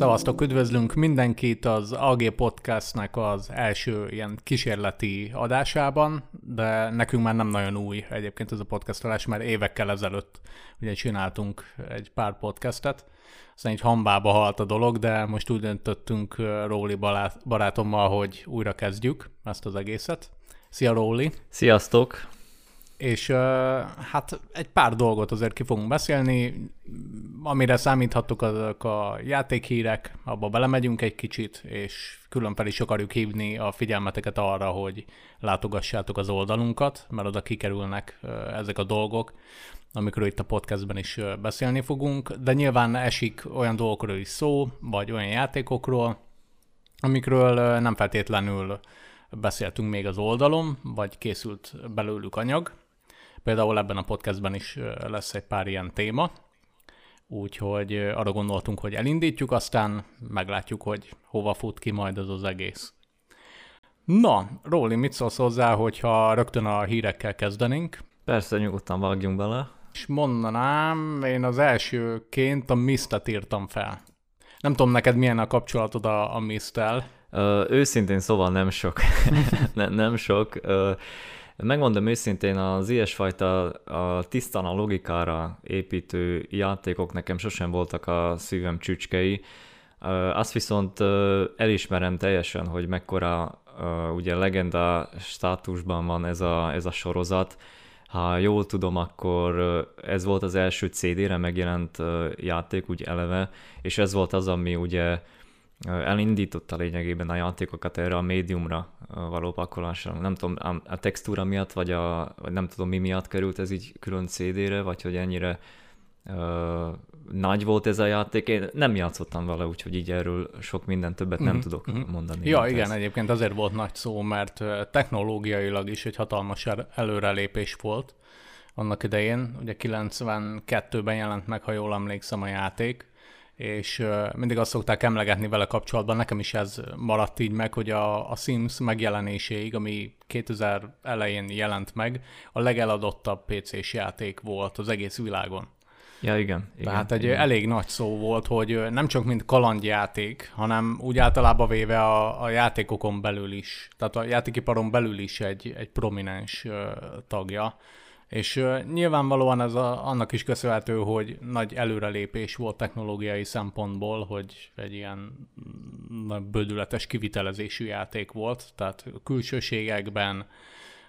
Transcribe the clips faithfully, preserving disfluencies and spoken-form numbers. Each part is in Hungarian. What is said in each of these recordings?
Szevasztok, üdvözlünk mindenkit az á gé Podcastnak az első ilyen kísérleti adásában, de nekünk már nem nagyon új egyébként ez a podcastolás, mert évekkel ezelőtt ugye csináltunk egy pár podcastet, aztán így hambába halt a dolog, de most úgy döntöttünk Róli barátommal, hogy újra kezdjük ezt az egészet. Szia Róli! Sziasztok! És hát egy pár dolgot azért ki fogunk beszélni, amire számíthattuk azok a játékhírek, abba belemegyünk egy kicsit, és különben is akarjuk hívni a figyelmeteket arra, hogy látogassátok az oldalunkat, mert oda kikerülnek ezek a dolgok, amikről itt a podcastben is beszélni fogunk, de nyilván esik olyan dolgokról is szó, vagy olyan játékokról, amikről nem feltétlenül beszéltünk még az oldalon, vagy készült belőlük anyag. Például ebben a podcastben is lesz egy pár ilyen téma, úgyhogy arra gondoltunk, hogy elindítjuk, aztán meglátjuk, hogy hova fut ki majd az az egész. Na, Róli, mit szólsz hozzá, hogyha rögtön a hírekkel kezdenénk? Persze, nyugodtan vágjunk bele. És mondanám, én az elsőként a Mystet írtam fel. Nem tudom, neked milyen a kapcsolatod a, a Misttel? Ö, őszintén szóval nem sok. ne, nem sok. Ö, Megmondom őszintén, az ilyesfajta a tisztán a logikára építő játékok nekem sosem voltak a szívem csücskei. Azt viszont elismerem teljesen, hogy mekkora ugye legenda státusban van ez a, ez a sorozat. Ha jól tudom, akkor ez volt az első cé dére megjelent játék úgy eleve, és ez volt az, ami ugye elindította lényegében a játékokat erre a médiumra való pakolásra. Nem tudom, a textúra miatt, vagy, a, vagy nem tudom mi miatt került ez így külön cé dére, vagy hogy ennyire ö, nagy volt ez a játék. Én nem játszottam vele, úgyhogy így erről sok minden többet nem mm-hmm. tudok mm-hmm. mondani. Ja, igen, ezt. Egyébként azért volt nagy szó, mert technológiailag is egy hatalmas előrelépés volt annak idején. Ugye kilencvenkettőben jelent meg, ha jól emlékszem, a játék, és mindig azt szokták emlegetni vele kapcsolatban, nekem is ez maradt így meg, hogy a, a Sims megjelenéséig, ami kétezer elején jelent meg, a legeladottabb pé cés játék volt az egész világon. Ja, igen. igen Tehát egy igen. elég nagy szó volt, hogy nem csak mint kalandjáték, hanem úgy általában véve a, a játékokon belül is, tehát a játékiparon belül is egy, egy prominens tagja. És nyilvánvalóan ez a, annak is köszönhető, hogy nagy előrelépés volt technológiai szempontból, hogy egy ilyen bődületes kivitelezésű játék volt, tehát külsőségekben,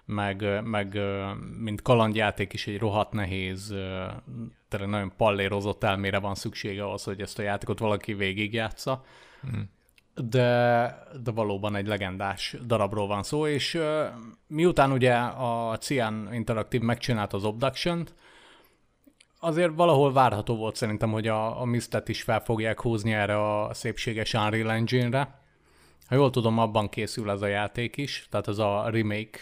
meg, meg mint kalandjáték is egy rohadt nehéz, tehát nagyon pallérozott elmére van szüksége ahhoz, hogy ezt a játékot valaki végigjátsza. Mm. De, de valóban egy legendás darabról van szó, és uh, miután ugye a Cyan Interactive megcsinált az Obduction-t, azért valahol várható volt szerintem, hogy a, a Mystet is fel fogják húzni erre a szépséges Unreal Engine-re. Ha jól tudom, abban készül ez a játék is, tehát ez a remake.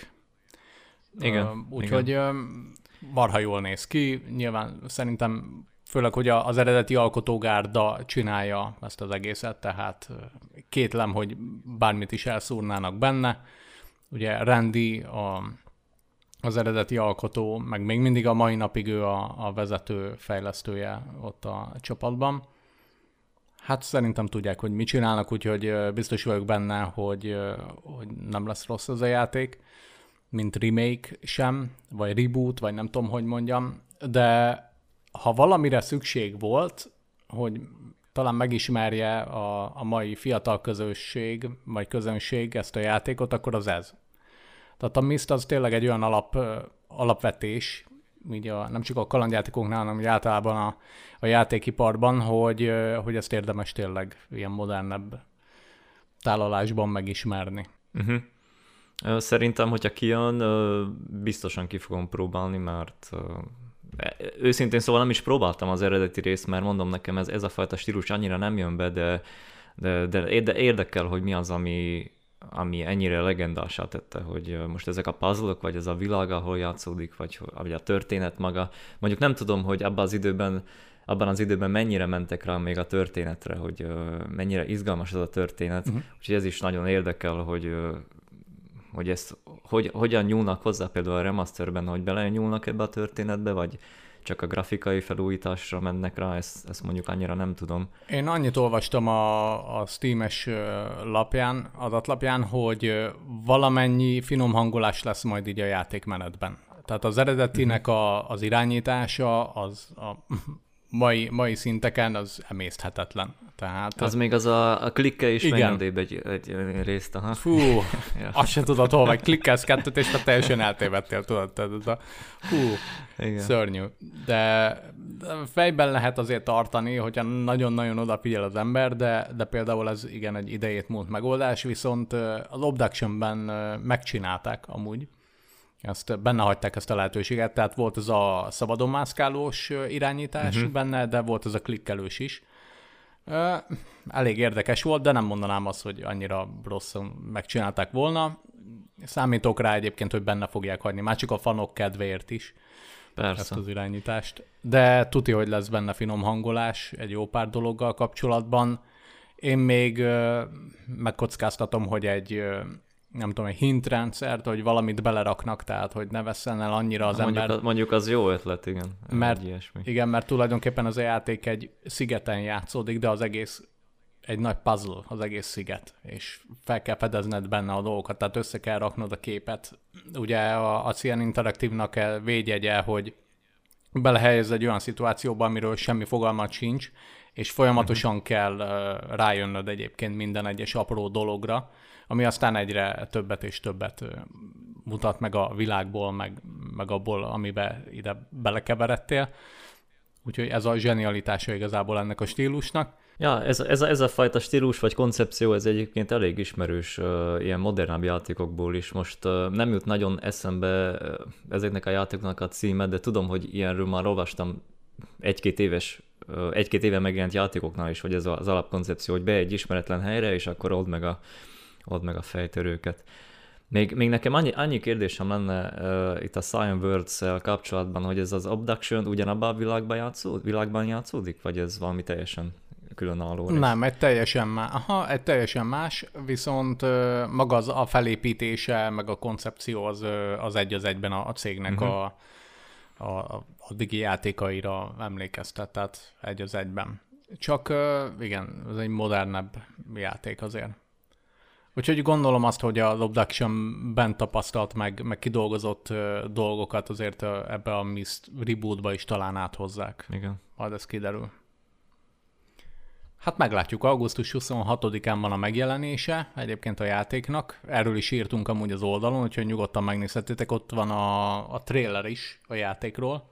Igen. Uh, Úgyhogy uh, marha jól néz ki, nyilván szerintem főleg, hogy az eredeti alkotógárda csinálja ezt az egészet, tehát kétlem, hogy bármit is elszúrnának benne. Ugye Randy a, az eredeti alkotó, meg még mindig a mai napig ő a, a vezető fejlesztője ott a csapatban. Hát szerintem tudják, hogy mit csinálnak, úgyhogy biztos vagyok benne, hogy, hogy nem lesz rossz ez a játék, mint remake sem, vagy reboot, vagy nem tudom, hogy mondjam, de ha valamire szükség volt, hogy talán megismerje a, a mai fiatal közösség, vagy közönség ezt a játékot, akkor az ez. Tehát a Myst az tényleg egy olyan alap, alapvetés, így a, nem csak a kalandjátékoknál, hanem általában a, a játékiparban, hogy, hogy ezt érdemes tényleg ilyen modernebb tálalásban megismerni. Uh-huh. Szerintem, hogyha kijön, biztosan ki fogom próbálni, mert őszintén szóval nem is próbáltam az eredeti részt, mert mondom nekem, ez, ez a fajta stílus annyira nem jön be, de, de, de érdekel, hogy mi az, ami, ami ennyire legendásá tette, hogy most ezek a puzzle-ok, vagy ez a világ, ahol játszódik, vagy, vagy a történet maga. Mondjuk nem tudom, hogy abban az időben, abban az időben mennyire mentek rá még a történetre, hogy mennyire izgalmas ez a történet, uh-huh. úgyhogy ez is nagyon érdekel, hogy... hogy ezt hogy, hogyan nyúlnak hozzá például a remasterben, hogy belenyúlnak ebbe a történetbe, vagy csak a grafikai felújításra mennek rá, ezt, ezt mondjuk annyira nem tudom. Én annyit olvastam a, a Steam-es lapján, adatlapján, hogy valamennyi finom hangolás lesz majd így a játékmenetben. Tehát az eredetinek a, az irányítása az a mai, mai szinteken az emészthetetlen. Tehát, az a... még az a, a klikke is megindébb egy, egy részt. Aha. Fú, ja. Azt sem tudod hol, vagy klikkelsz kettőt, és te teljesen eltévedtél, tudod. Tehát a... Hú, igen. Szörnyű. De fejben lehet azért tartani, hogyha nagyon-nagyon odafigyel az ember, de, de például ez igen egy idejét múlt megoldás, viszont az Obductionben megcsinálták amúgy. Ezt, benne hagyták ezt a lehetőséget, tehát volt ez a szabadon mászkálós irányítás uh-huh. benne, de volt ez a klikkelős is. Elég érdekes volt, de nem mondanám azt, hogy annyira rosszul megcsinálták volna. Számítok rá egyébként, hogy benne fogják hagyni, már csak a fanok kedvéért is. Persze. Ezt az irányítást. De tuti, hogy lesz benne finom hangolás egy jó pár dologgal kapcsolatban. Én még megkockáztatom, hogy egy... nem tudom, egy hintrendszert, hogy valamit beleraknak, tehát hogy ne vesszen el annyira az mondjuk ember. A, mondjuk az jó ötlet, igen. Mert, igen, mert tulajdonképpen az a játék egy szigeten játszódik, de az egész egy nagy puzzle, az egész sziget, és fel kell fedezned benne a dolgokat, tehát össze kell raknod a képet. Ugye a, a Cyan Interactive-nak védjegye, hogy belehelyez egy olyan szituációba, amiről semmi fogalmat sincs, és folyamatosan kell uh, rájönnöd egyébként minden egyes apró dologra, ami aztán egyre többet és többet mutat meg a világból, meg, meg abból, amiben ide belekeveredtél. Úgyhogy ez a zsenialitása igazából ennek a stílusnak. Ja, ez, ez, ez a fajta stílus vagy koncepció, ez egyébként elég ismerős uh, ilyen modernabb játékokból is. Most uh, nem jut nagyon eszembe uh, ezeknek a játékoknak a címe, de tudom, hogy ilyenről már olvastam egy-két éves uh, egy-két éve megjelent játékoknál is, hogy ez az alapkoncepció, hogy be egy ismeretlen helyre, és akkor old meg a old meg a fejtörőket. Még, még nekem annyi, annyi kérdésem lenne uh, itt a Cyan Worlds-szel kapcsolatban, hogy ez az Obduction ugyanabban a világban, játszó, világban játszódik, vagy ez valami teljesen különálló rész? Nem, egy teljesen, má- Aha, egy teljesen más, viszont uh, maga az a felépítése, meg a koncepció az, az egy az egyben a, a cégnek uh-huh. a, a, a addigi játékaira emlékeztet, tehát egy az egyben. Csak uh, igen, ez egy modernebb játék azért. Úgyhogy gondolom azt, hogy az Obduction-ben tapasztalt meg, meg kidolgozott dolgokat azért ebbe a Myst rebootba is talán áthozzák. Igen. Majd ez kiderül. Hát meglátjuk, augusztus huszonhatodikán van a megjelenése egyébként a játéknak. Erről is írtunk amúgy az oldalon, úgyhogy nyugodtan megnézhetitek, ott van a, a trailer is a játékról.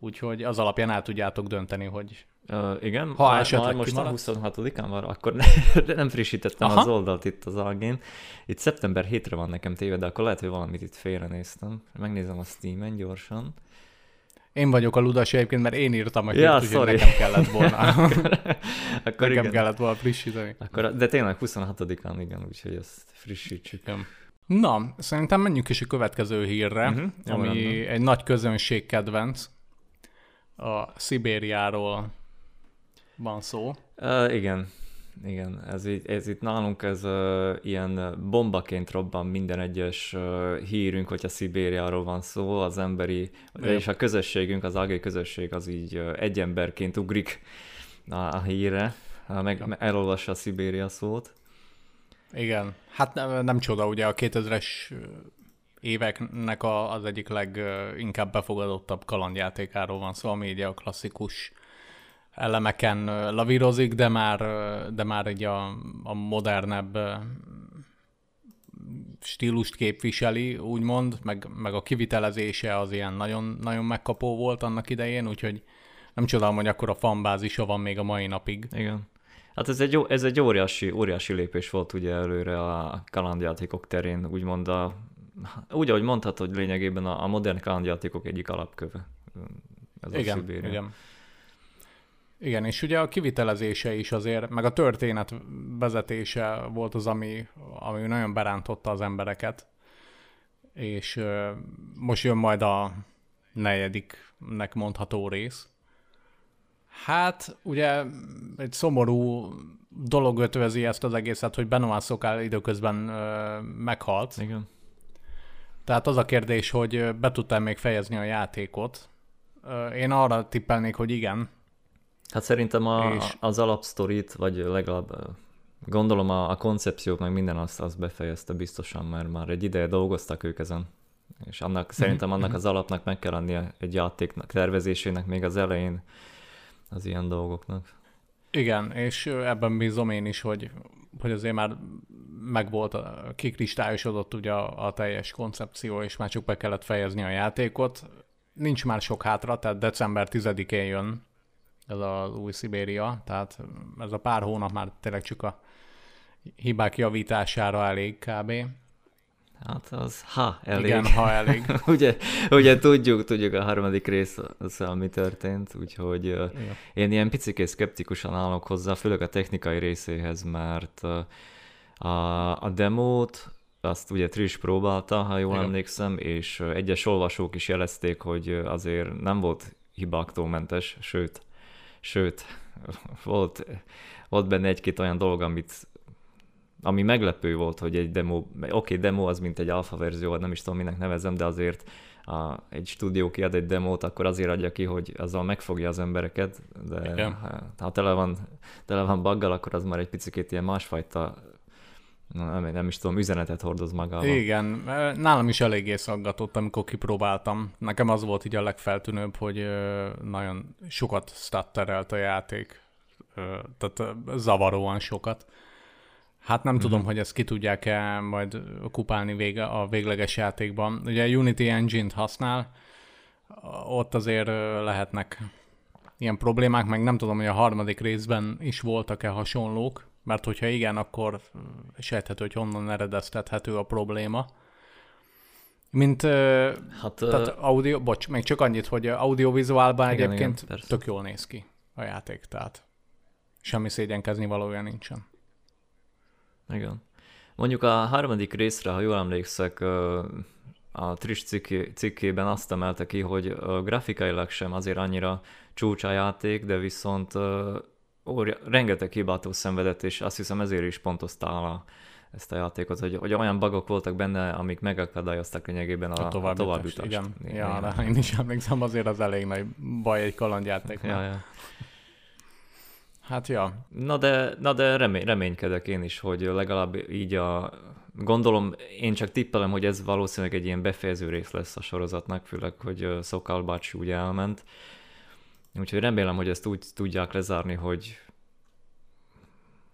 Úgyhogy az alapján el tudjátok dönteni, hogy... Uh, igen, ha már, már most a huszonhatodikán van, akkor ne, nem frissítettem Aha. az oldalt itt az á gén. Itt szeptember hetedikére van nekem téve, de akkor lehet, hogy valamit itt félrenéztem. Megnézem a Steamen gyorsan. Én vagyok a ludas egyébként, mert én írtam a ja, hét, sorry. Úgyhogy nekem kellett volna. akkor, akkor nekem igen. kellett volna frissíteni. Akkor, de tényleg huszonhatodikán, igen, úgyhogy ezt frissítsük. Igen. Na, szerintem menjünk is a következő hírre, uh-huh. ami Jól egy nagy közönség kedvenc. A Szibériáról van szó. Uh, igen, igen. Ez, ez itt nálunk ez uh, ilyen bombaként robban minden egyes uh, hírünk, hogyha Szibériáról van szó, az emberi, Jö. és a közösségünk, az á gé közösség az így uh, egy emberként ugrik a, a hírre, uh, meg elolvassa a Szibéria szót. Igen, hát nem, nem csoda, ugye a kétezres éveknek a, az egyik leginkább befogadottabb kalandjátékáról van szó, ami ugye a klasszikus elemeken lavírozik, de már, de már egy a, a modernebb stílust képviseli, úgymond, meg, meg a kivitelezése az ilyen nagyon, nagyon megkapó volt annak idején, úgyhogy nem csodálom, hogy akkor a fanbázisa van még a mai napig. Igen. Hát ez egy, ez egy óriási, óriási lépés volt ugye előre a kalandjátékok terén, úgymond a, úgy, ahogy mondhatod, lényegében a, a modern kalandjátékok egyik alapköve. Ez igen, a Szibéria. Igen. Igen, és ugye a kivitelezése is azért, meg a történet vezetése volt az, ami, ami nagyon berántotta az embereket. És uh, most jön majd a negyediknek mondható rész. Hát, ugye egy szomorú dolog ötvözi ezt az egészet, hogy Benoît Sokal időközben uh, meghalt. Igen. Tehát az a kérdés, hogy be tudtál még fejezni a játékot, Én arra tippelnék, hogy igen. Hát szerintem a, és... az alapsztorit, vagy legalább gondolom a, a koncepciók, meg minden azt, azt befejezte biztosan, mert már egy ideje dolgoztak ők ezen. És annak, szerintem annak az alapnak meg kell adni egy játéknak, tervezésének még az elején az ilyen dolgoknak. Igen, és ebben bízom én is, hogy, hogy azért már megvolt, kikristályosodott ugye a, a teljes koncepció, és már csak be kellett fejezni a játékot. Nincs már sok hátra, tehát december tizedikén jön ez az új Szibéria, tehát ez a pár hónap már tényleg csak a hibák javítására elég kb. Hát az ha elég. Igen, ha elég. ugye, ugye tudjuk, tudjuk a harmadik rész, az, ami történt, úgyhogy igen. Én ilyen picikén szkeptikusan állok hozzá, főleg a technikai részéhez, mert a, a demót, azt ugye Trish próbálta, ha jól igen. emlékszem, és egyes olvasók is jelezték, hogy azért nem volt hibáktól mentes, sőt, sőt volt, volt benne egy-két olyan dolog, amit ami meglepő volt, hogy egy demo, oké, okay, demo az mint egy alfa verzió, nem is tudom, minek nevezem, de azért a, egy stúdió kiad egy demót, akkor azért adja ki, hogy azzal megfogja az embereket, de ha, ha tele van, tele van buggal, akkor az már egy picit ilyen másfajta, nem, nem is tudom, üzenetet hordoz magával. Igen, nálam is eléggé szaggatott, amikor kipróbáltam. Nekem az volt így a legfeltűnőbb, hogy nagyon sokat stutterelt a játék, tehát zavaróan sokat. Hát nem hmm. tudom, hogy ezt ki tudják-e majd kupálni vége, a végleges játékban. Ugye a Unity Engine-t használ, ott azért lehetnek ilyen problémák, meg nem tudom, hogy a harmadik részben is voltak-e hasonlók, mert hogyha igen, akkor sejthető, hogy honnan eredeztethető a probléma. Mint hát, tehát uh... audio, bocs, még csak annyit, hogy audiovizuálban igen, egyébként igen, tök jól néz ki a játék, tehát semmi szégyenkezni valója nincsen. Igen. Mondjuk a harmadik részre, ha jól emlékszek, a Trish cikkében azt emelte ki, hogy grafikailag sem azért annyira csúcs a játék, de viszont ó, rengeteg hibától szenvedett, és azt hiszem ezért is pontoztál a, ezt a játékot, hogy, hogy olyan bugok voltak benne, amik megakadályozták lényegében a, a továbbjutást. Igen, igen. Ja, én is emlékszem, azért az elég nagy baj egy kalandjátéknak. Ja, ja. Hát ja. Na de, na de remény, reménykedek én is, hogy legalább így a... Gondolom, én csak tippelem, hogy ez valószínűleg egy ilyen befejező rész lesz a sorozatnak, főleg, hogy Sokal bácsi úgy elment. Úgyhogy remélem, hogy ezt úgy tudják lezárni, hogy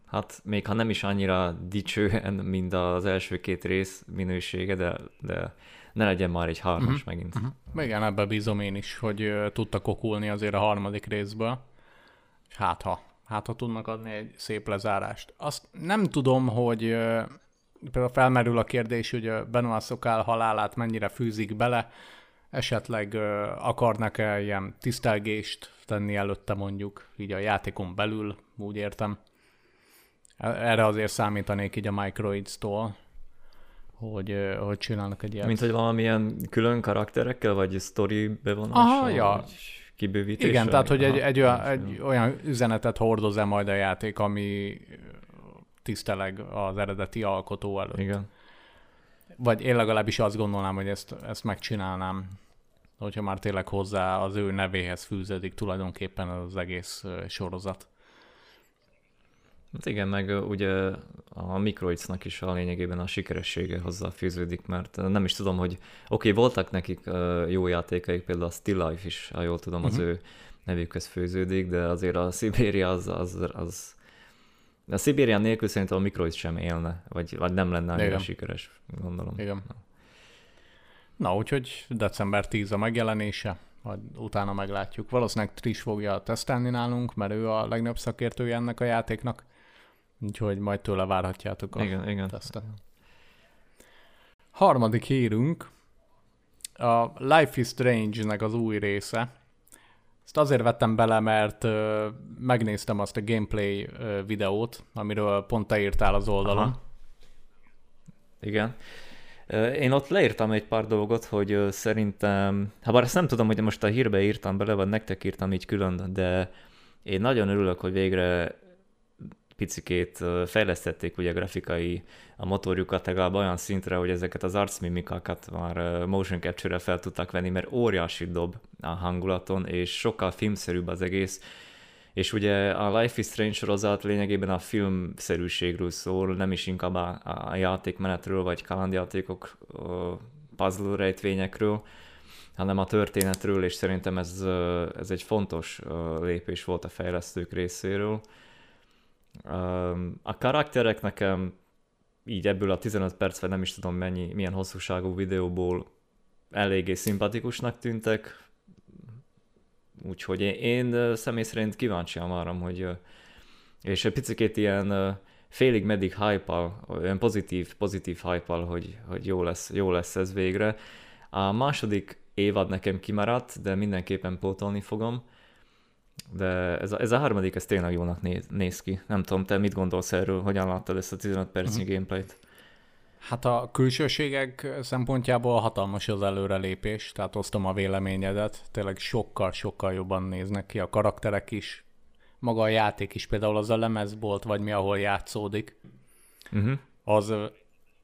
hát még ha nem is annyira dicsően, mint az első két rész minősége, de, de ne legyen már egy hármas uh-huh. megint. Uh-huh. Igen, ebben bízom én is, hogy tudtak okulni azért a harmadik részből. Hát ha. Hát, ha tudnak adni egy szép lezárást. Azt nem tudom, hogy például felmerül a kérdés, hogy Benoît Sokal halálát mennyire fűzik bele, esetleg akarnak-e ilyen tisztelgést tenni előtte mondjuk, így a játékon belül, úgy értem. Erre azért számítanék így a Microids-tól, hogy, hogy csinálnak egy ilyet. Mint hogy valamilyen külön karakterekkel, vagy sztori bevonással? Aha, ja. Vagy... kibővítéssel. Igen, tehát hogy egy, egy, olyan, egy olyan üzenetet hordoz-e majd a játék, ami tiszteleg az eredeti alkotó előtt. Igen. Vagy én legalábbis azt gondolnám, hogy ezt, ezt megcsinálnám, hogyha már tényleg hozzá az ő nevéhez fűződik tulajdonképpen az egész sorozat. Hát igen, meg ugye a Microidsnak is a lényegében a sikeressége hozzá fűződik, mert nem is tudom, hogy oké, okay, voltak nekik jó játékaik, például a Still Life is, ha jól tudom, az uh-huh. ő nevükhez fűződik, de azért a Szibéria az... az, az... A Szibéria nélkül szerintem a Microids sem élne, vagy, vagy nem lenne annyira sikeres, gondolom. Igen. Na. Na, úgyhogy december tíz a megjelenése, majd utána meglátjuk. Valószínűleg Trish fogja tesztelni nálunk, mert ő a legnagyobb szakértője ennek a játéknak. Úgyhogy majd tőle várhatjátok a igen, igen. tesztet. Harmadik hírünk, a Life is Strange-nek az új része. Ezt azért vettem bele, mert ö, megnéztem azt a gameplay ö, videót, amiről pont te írtál az oldalon. Aha. Igen. Én ott leírtam egy pár dolgot, hogy szerintem, ha bár ezt nem tudom, hogy most a hírbe írtam bele, vagy nektek írtam így külön, de én nagyon örülök, hogy végre picikét fejlesztették ugye a grafikai, a motorjukat legalább olyan szintre, hogy ezeket az arcmimikakat már motion capture-re fel tudtak venni, mert óriási dob a hangulaton, és sokkal filmszerűbb az egész. És ugye a Life is Strange sorozat lényegében a filmszerűségről szól, nem is inkább a játékmenetről, vagy kalandjátékok puzzle rejtvényekről, hanem a történetről, és szerintem ez, ez egy fontos lépés volt a fejlesztők részéről. A karakterek nekem így ebből a tizenöt percben nem is tudom mennyi, milyen hosszúságú videóból eléggé szimpatikusnak tűntek, úgyhogy én személy szerint kíváncsian várom, hogy és egy picikét ilyen félig meddig hype-al, olyan pozitív, pozitív hype-al, hogy, hogy jó lesz, jó lesz ez végre. A második évad nekem kimaradt, de mindenképpen pótolni fogom. De ez a, ez a harmadik, ez tényleg jónak néz, néz ki. Nem tudom, te mit gondolsz erről, hogyan láttad ezt a tizenöt percnyi uh-huh. gameplayt? Hát a külsőségek szempontjából hatalmas az előrelépés, tehát osztom a véleményedet. Tényleg sokkal-sokkal jobban néznek ki a karakterek is. Maga a játék is, például az a lemezbolt, vagy mi, ahol játszódik. Uh-huh. Az...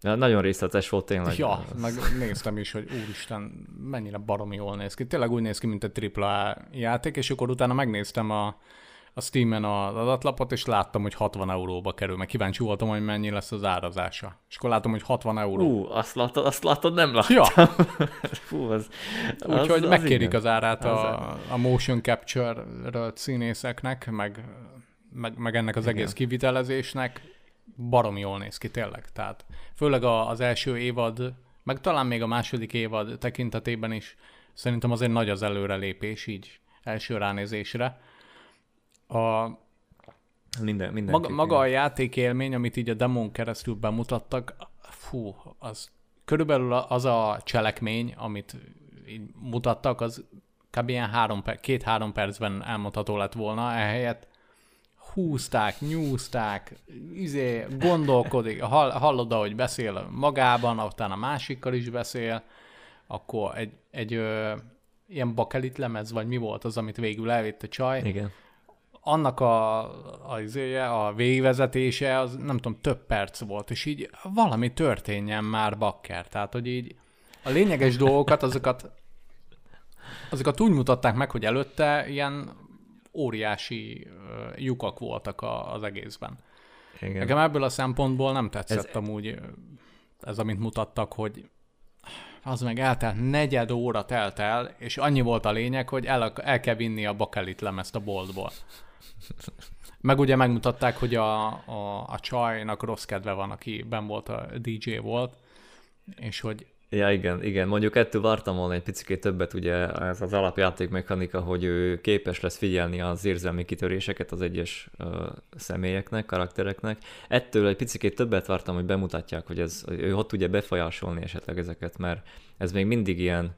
Ja, nagyon részletes volt tényleg. Ja, meg néztem is, hogy úristen, mennyire baromi jól néz ki. Tényleg úgy néz ki, mint egy á á á játék, és akkor utána megnéztem a, a Steamen az adatlapot, és láttam, hogy hatvan euróba kerül, meg kíváncsi voltam, hogy mennyi lesz az árazása. És akkor látom, hogy hatvan euró. Ú, azt látod, azt látod, nem láttam. Ja. Fú, az, az, úgyhogy az megkérik igen. az árát a, a motion capture-ről színészeknek, meg, meg, meg ennek az igen. egész kivitelezésnek. Baromi jól néz ki tényleg, tehát főleg az első évad, meg talán még a második évad tekintetében is szerintem azért nagy az előrelépés így első ránézésre. A minden, minden maga, maga a játékélmény, amit így a demón keresztül bemutattak, fú, az körülbelül az a cselekmény, amit így mutattak, az kb. Ilyen két-három percben elmondható lett volna, ehelyett húzták, nyúzták, izé, gondolkodik, hall, hallod, ahogy beszél magában, aztán a másikkal is beszél, akkor egy, egy ö, ilyen bakelit lemez, vagy mi volt az, amit végül elvitt a csaj. Igen. Annak a, a, izéje, a végvezetése, az nem tudom, több perc volt, és így valami történjen már, bakker. Tehát, hogy így a lényeges dolgokat, azokat, azokat úgy mutatták meg, hogy előtte ilyen óriási lyukak voltak az egészben. Igen. Nekem ebből a szempontból nem tetszett ez... amúgy ez, amit mutattak, hogy az meg eltelt, negyed óra telt el, és annyi volt a lényeg, hogy el, el kell vinni a bakelit lemezt a boltból. Meg ugye megmutatták, hogy a, a, a csajnak rossz kedve van, aki benn volt, a dé dzsé volt, és hogy ja, igen, igen. Mondjuk ettől vártam volna egy picit többet, ugye ez az alapjáték mechanika, hogy ő képes lesz figyelni az érzelmi kitöréseket az egyes uh, személyeknek, karaktereknek. Ettől egy picit többet vártam, hogy bemutatják, hogy ez, ő ott tudja befolyásolni esetleg ezeket, mert ez még mindig ilyen...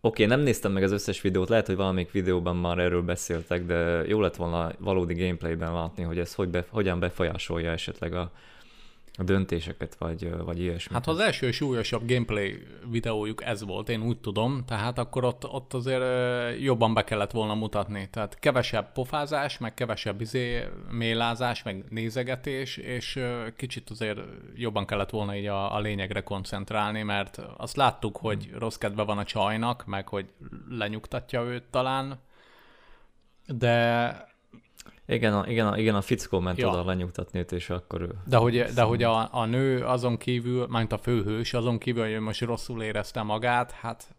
Oké, okay, nem néztem meg az összes videót, lehet, hogy valamelyik videóban már erről beszéltek, de jó lett volna valódi gameplayben látni, hogy ez hogy be, hogyan befolyásolja esetleg a... A döntéseket, vagy, vagy ilyesmi. Hát ha az első súlyosabb gameplay videójuk ez volt, én úgy tudom, tehát akkor ott, ott azért jobban be kellett volna mutatni. Tehát kevesebb pofázás, meg kevesebb izé, mélázás, meg nézegetés, és kicsit azért jobban kellett volna így a, a lényegre koncentrálni, mert azt láttuk, hogy rossz kedve van a csajnak, meg hogy lenyugtatja őt talán, de... Igen, a, igen, a, igen, a fickó ment ja. oda lenyugtatni őt, és akkor ő... De hogy, de hogy a, a nő azon kívül, mármint a főhős, azon kívül, hogy most rosszul érezte magát, hát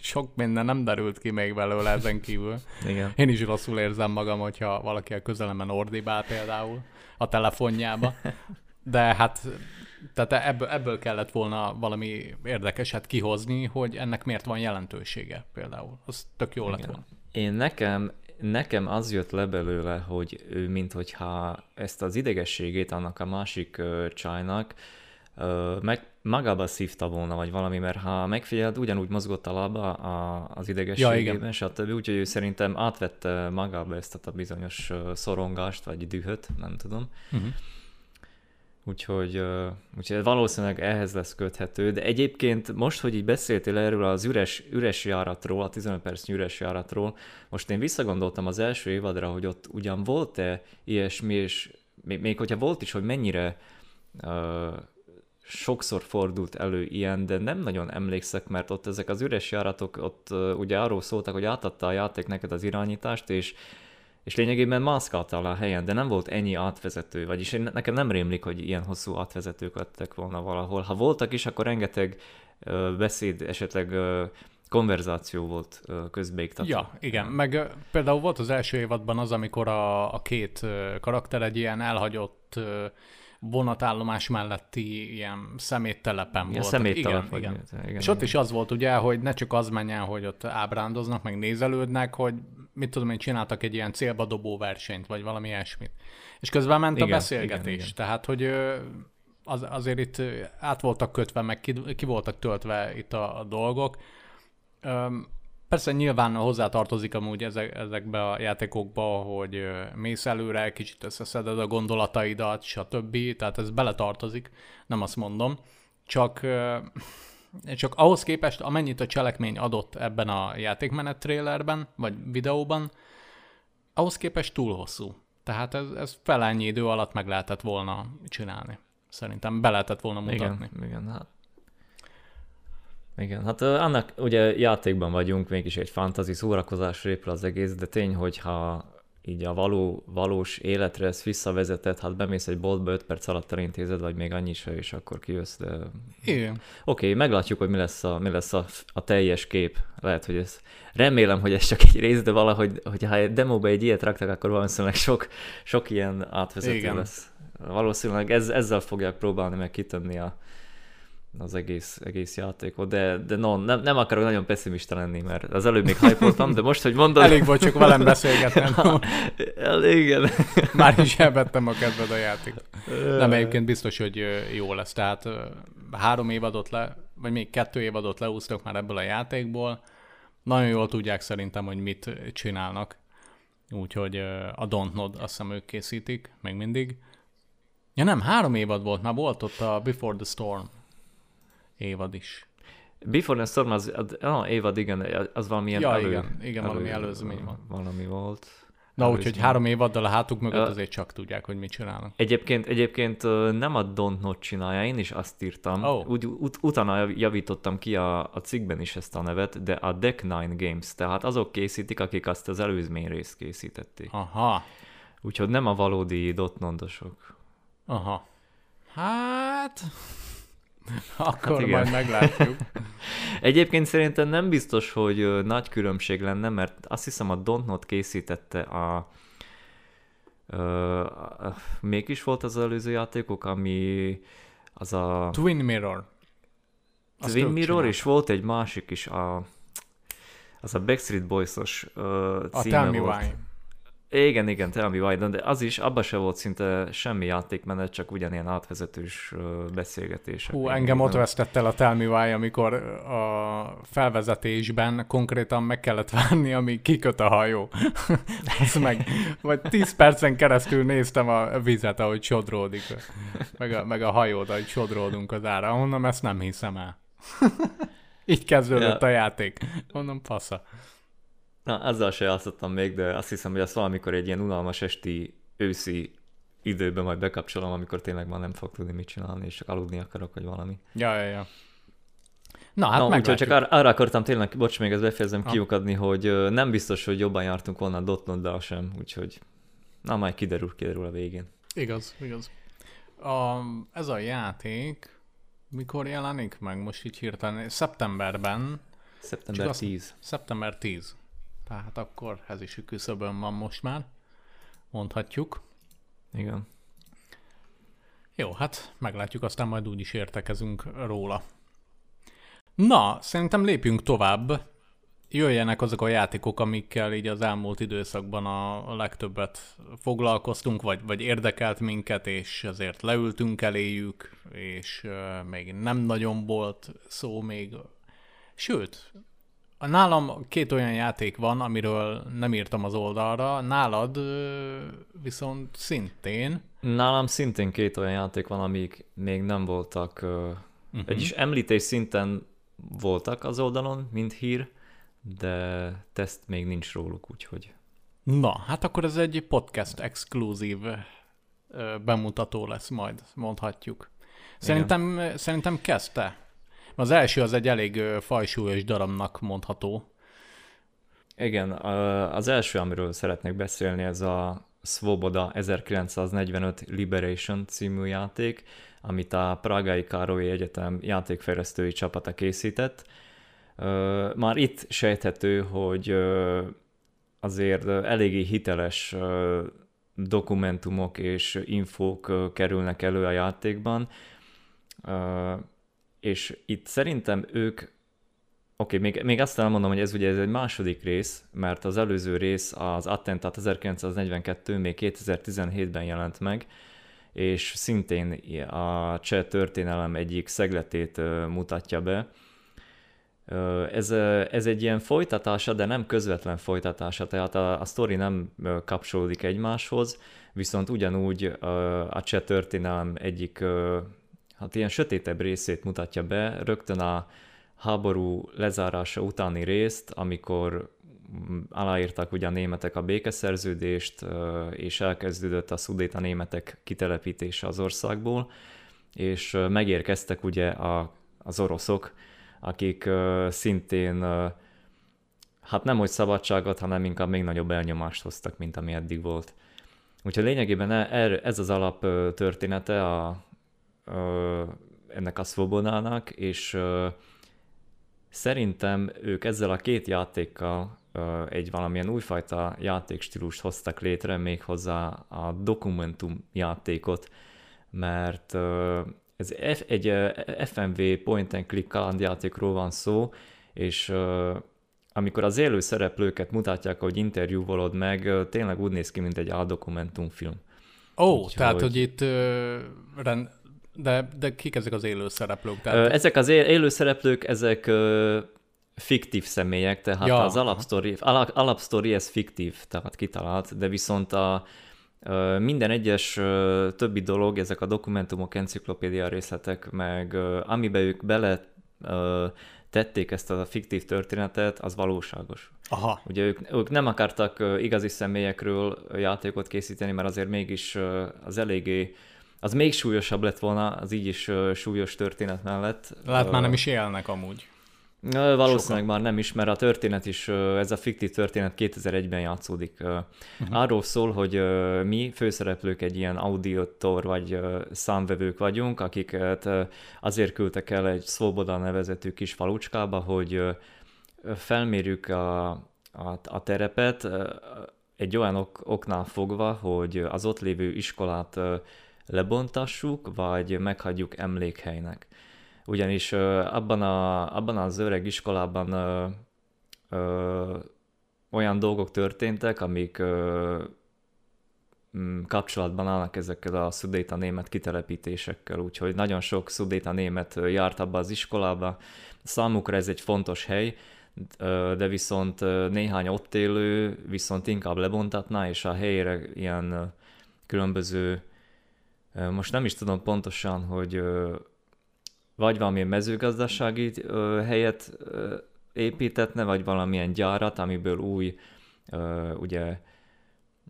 sok minden nem derült ki még belőle ezen kívül. Igen. Én is rosszul érzem magam, hogyha valaki a közelemben ordibál például a telefonjába. De hát tehát ebből, ebből kellett volna valami érdekeset kihozni, hogy ennek miért van jelentősége például. Az tök jó igen. lett volna. Én nekem... Nekem az jött le belőle, hogy ő minthogyha ezt az idegességét annak a másik uh, csajnak uh, meg magába szívta volna, vagy valami, mert ha megfigyeld, ugyanúgy mozgott a lába a, az idegességében, ja, stb. Úgyhogy ő szerintem átvette magába ezt a bizonyos uh, szorongást, vagy dühöt, nem tudom. Uh-huh. Úgyhogy, uh, úgyhogy valószínűleg ehhez lesz köthető, de egyébként most, hogy így beszéltél erről az üres, üres járatról, a tizenöt percnyi üres járatról, most én visszagondoltam az első évadra, hogy ott ugyan volt-e ilyesmi, és még, még hogyha volt is, hogy mennyire uh, sokszor fordult elő ilyen, de nem nagyon emlékszek, mert ott ezek az üres járatok, ott uh, ugye arról szóltak, hogy átadta a játék neked az irányítást, és és lényegében mászkáltál a helyen, de nem volt ennyi átvezető, vagyis én, nekem nem rémlik, hogy ilyen hosszú átvezetők lettek volna valahol. Ha voltak is, akkor rengeteg ö, beszéd, esetleg ö, konverzáció volt ö, közbeiktatva. Ja, igen, meg ö, például volt az első évadban az, amikor a, a két ö, karakter egy ilyen elhagyott ö, vonatállomás melletti ilyen szeméttelepen volt. Szeméttelep, igen, igen. igen, igen. És ott igen. is az volt ugye, hogy ne csak az menjen, hogy ott ábrándoznak, meg nézelődnek, hogy mit tudom én, csináltak egy ilyen célba dobó versenyt, vagy valami ilyesmit. És közben ment igen, a beszélgetés. Igen, igen. Tehát, hogy az, azért itt át voltak kötve, meg ki, ki voltak töltve itt a, a dolgok. Persze nyilván hozzátartozik amúgy ezek, ezekbe a játékokba, hogy mész előre, kicsit összeszeded a gondolataidat, stb. Tehát ez beletartozik, nem azt mondom. Csak, csak ahhoz képest, amennyit a cselekmény adott ebben a játékmenet trailerben, vagy videóban, ahhoz képest túl hosszú. Tehát ez, ez fel ennyi idő alatt meg lehetett volna csinálni. Szerintem be lehetett volna mutatni. Igen, igen, hát. Igen, hát annak ugye játékban vagyunk, mégis egy fantasy szórakozásra épül az egész, de tény, hogyha így a való, valós életre ezt visszavezetett, hát bemész egy boltba, öt perc alatt elintézed, vagy még annyi se, és akkor kijössz, de... Oké, okay, meglátjuk, hogy mi lesz, a, mi lesz a, a teljes kép. Lehet, hogy ez... Remélem, hogy ez csak egy rész, de valahogy, hogyha egy demóba egy ilyet raktak, akkor valószínűleg sok, sok ilyen átvezető igen. lesz. Valószínűleg ez, ezzel fogják próbálni meg kitönni a... az egész, egész játékot, de, de no, nem, nem akarok nagyon pessimista lenni, mert az előbb még hype-oltam, de most, hogy mondod... Elég volt csak velem beszélgetnem. Igen. Már is elvettem a kedved a játékot. Nem, egyébként biztos, hogy jó lesz. Tehát három évadot le, vagy még kettő évadot leúsztok már ebből a játékból. Nagyon jól tudják szerintem, hogy mit csinálnak. Úgyhogy a Don't Nod, azt hiszem ők készítik, még mindig. Ja nem, három évad volt, már volt ott a Before the Storm évad is. Before the Storm az, ah, évad, igen, az valamilyen ja, elő... igen, igen elő, valami előzmény van. Valami volt. Na úgyhogy három évaddal a hátuk mögött azért csak tudják, hogy mit csinálnak. Egyébként, egyébként nem a Don't Not csinálja, én is azt írtam. Oh. Úgy, ut- utána javítottam ki a, a cikkben is ezt a nevet, de a Deck Nine Games, tehát azok készítik, akik azt az előzmény részt készítették. Aha. Úgyhogy nem a valódi Don't Nodosok. Aha. Hát... Akkor hát majd meglátjuk. Egyébként szerintem nem biztos, hogy nagy különbség lenne, mert azt hiszem a Don't Nod készítette a... a... Mégis volt az előző játékok, ami az a... Twin Mirror. Azt Twin Mirror, csinálta. És volt egy másik is, a... az a Backstreet Boys-os címe a Tell Me Why. Igen, igen, Tell Me Why, de az is, abban se volt szinte semmi játékmenet, csak ugyanilyen átvezetős beszélgetések. Hú, engem ott vesztett el a Tell Me Why, amikor a felvezetésben konkrétan meg kellett várni, amíg kiköt a hajó. meg, vagy tíz percen keresztül néztem a vizet, ahogy sodródik, meg a, meg a hajót, ahogy sodródunk az ára. Mondom, ezt nem hiszem el. Így kezdődött ja. a játék. Mondom, passza. Na, azzal se játszottam még, de azt hiszem, hogy azt valamikor egy ilyen unalmas esti, őszi időben majd bekapcsolom, amikor tényleg már nem fog tudni mit csinálni, és csak aludni akarok, vagy valami. Ja, ja, ja. Na, hát no, meglátjuk. Csak ar- arra akartam tényleg, bocs, még ezt befejezem ah. kiukadni, hogy nem biztos, hogy jobban jártunk volna a dotnoddal sem, úgyhogy na, majd kiderül, kiderül a végén. Igaz, igaz. A, ez a játék mikor jelenik meg most így hirtelen? Szeptemberben. Szeptember tíz. Szeptember tíz. Hát akkor ez is küszöbön van most már, mondhatjuk. Igen. Jó, hát meglátjuk, aztán majd úgy is értekezünk róla. Na, szerintem lépjünk tovább. Jöjjenek azok a játékok, amikkel így az elmúlt időszakban a legtöbbet foglalkoztunk, vagy, vagy érdekelt minket, és azért leültünk eléjük, és uh, még nem nagyon volt szó még. Sőt... Nálam két olyan játék van, amiről nem írtam az oldalra, nálad viszont szintén. Nálam szintén két olyan játék van, amik még nem voltak, uh-huh. Egyis említés szinten voltak az oldalon, mint hír, de teszt még nincs róluk, úgyhogy. Na, hát akkor ez egy podcast exkluzív bemutató lesz majd, mondhatjuk. Szerintem, szerintem kezdte. Az első az egy elég fajsúlyos darabnak mondható. Igen, az első, amiről szeretnék beszélni, ez a Svoboda ezerkilencszáznegyvenöt Liberation című játék, amit a Prágai Károly Egyetem játékfejlesztői csapata készített. Már itt sejthető, hogy azért eléggé hiteles dokumentumok és infók kerülnek elő a játékban, és itt szerintem ők, oké, okay, még, még azt elmondom, hogy ez ugye ez egy második rész, mert az előző rész, az Attentat ezerkilencszáznegyvenkettő még kétezer-tizenhétben jelent meg, és szintén a cseh történelem egyik szegletét mutatja be. Ez, ez egy ilyen folytatása, de nem közvetlen folytatása, tehát a, a sztori nem kapcsolódik egymáshoz, viszont ugyanúgy a cseh történelem egyik... hát ilyen sötétebb részét mutatja be, rögtön a háború lezárása utáni részt, amikor aláírtak ugye a németek a békeszerződést, és elkezdődött a szudéta németek kitelepítése az országból, és megérkeztek ugye a, az oroszok, akik szintén hát nem hogy szabadságot, hanem inkább még nagyobb elnyomást hoztak, mint ami eddig volt. Úgyhogy lényegében ez az alap története a ennek a Svobodának, és uh, szerintem ők ezzel a két játékkal uh, egy valamilyen újfajta játékstílust hoztak létre, méghozzá a dokumentum játékot, mert uh, ez F- egy uh, ef em vé point and click kalandjátékról van szó, és uh, amikor az élő szereplőket mutatják, hogy interjúvolod meg, uh, tényleg úgy néz ki, mint egy áldokumentumfilm. Ó, oh, tehát, hogy itt uh, rend... De, de kik ezek az élő szereplők? Tehát... Ezek az élő szereplők, ezek ö, fiktív személyek, tehát ja. Az alapsztori, alap, alapsztori ez fiktív, tehát kitalált, de viszont a, ö, minden egyes ö, többi dolog, ezek a dokumentumok, enciklopédia részletek, meg ö, amiben ők bele ö, tették ezt a fiktív történetet, az valóságos. Aha. Ugye ők, ők nem akartak ö, igazi személyekről játékot készíteni, mert azért mégis ö, az eléggé az még súlyosabb lett volna, az így is uh, súlyos történet mellett. Lát, uh, már nem is élnek amúgy. Uh, valószínűleg sokan. Már nem is, mert a történet is, uh, ez a fiktív történet kétezer-egyben játszódik. Uh, uh-huh. Arról szól, hogy uh, mi főszereplők egy ilyen auditor vagy uh, számvevők vagyunk, akiket uh, azért küldtek el egy Svoboda nevezetű kis falucskába, hogy uh, felmérjük a, a, a terepet uh, egy olyan ok- oknál fogva, hogy az ott lévő iskolát uh, lebontassuk, vagy meghagyjuk emlékhelynek. Ugyanis uh, abban, a, abban az öreg iskolában uh, uh, olyan dolgok történtek, amik uh, um, kapcsolatban állnak ezekkel a szudéta német kitelepítésekkel, úgyhogy nagyon sok szudéta német járt abba az iskolába. Számukra ez egy fontos hely, de viszont néhány ott élő viszont inkább lebontatná, és a helyére ilyen különböző most nem is tudom pontosan, hogy vagy valamilyen mezőgazdasági helyet építetne, vagy valamilyen gyárat, amiből új ugye,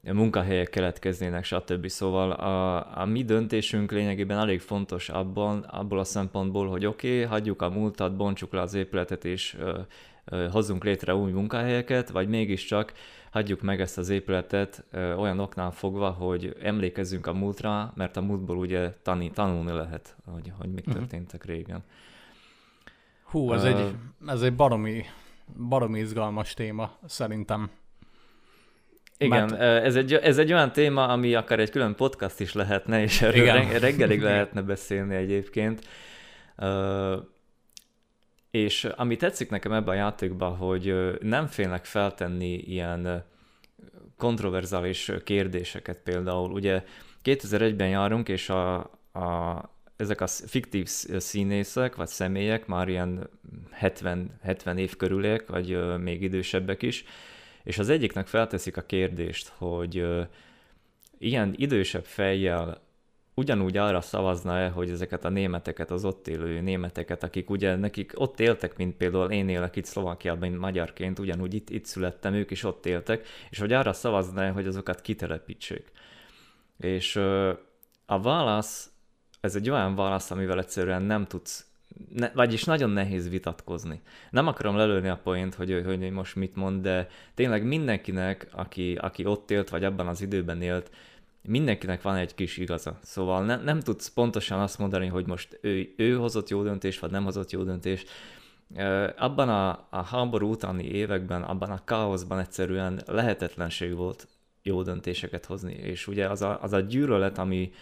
munkahelyek keletkeznének, stb. Szóval a, a mi döntésünk lényegében elég fontos abban, abból a szempontból, hogy oké, okay, hagyjuk a múltat, bontsuk le az épületet, és hozzunk létre új munkahelyeket, vagy mégiscsak hagyjuk meg ezt az épületet ö, olyan oknál fogva, hogy emlékezzünk a múltra, mert a múltból ugye tanít, tanulni lehet, hogy, hogy mik történtek régen. Hú, ez, uh, egy, ez egy baromi, baromi izgalmas téma, szerintem. Igen, mert... ez, egy, ez egy olyan téma, ami akár egy külön podcast is lehetne, és erről igen. reggelig lehetne beszélni egyébként. Uh, És ami tetszik nekem ebben a játékban, hogy nem félnek feltenni ilyen kontroverzális kérdéseket például. Ugye kétezer-egyben járunk, és a, a ezek a fiktív színészek, vagy személyek, már ilyen hetven, hetven év körüliek, vagy még idősebbek is, és az egyiknek felteszik a kérdést, hogy ilyen idősebb fejjel ugyanúgy arra szavazna-e, hogy ezeket a németeket, az ott élő németeket, akik ugye nekik ott éltek, mint például én élek itt Szlovákiában, mint magyarként, ugyanúgy itt, itt születtem, ők is ott éltek, és hogy arra szavazna-e, hogy azokat kitelepítsék. És a válasz, ez egy olyan válasz, amivel egyszerűen nem tudsz, ne, vagyis nagyon nehéz vitatkozni. Nem akarom lelőni a poént, hogy, hogy most mit mond, de tényleg mindenkinek, aki, aki ott élt, vagy abban az időben élt, mindenkinek van egy kis igaza. Szóval ne, nem tudsz pontosan azt mondani, hogy most ő, ő hozott jó döntést, vagy nem hozott jó döntést. Abban a, a háború utáni években, abban a káoszban egyszerűen lehetetlenség volt jó döntéseket hozni. És ugye az a, az a gyűlölet, ami,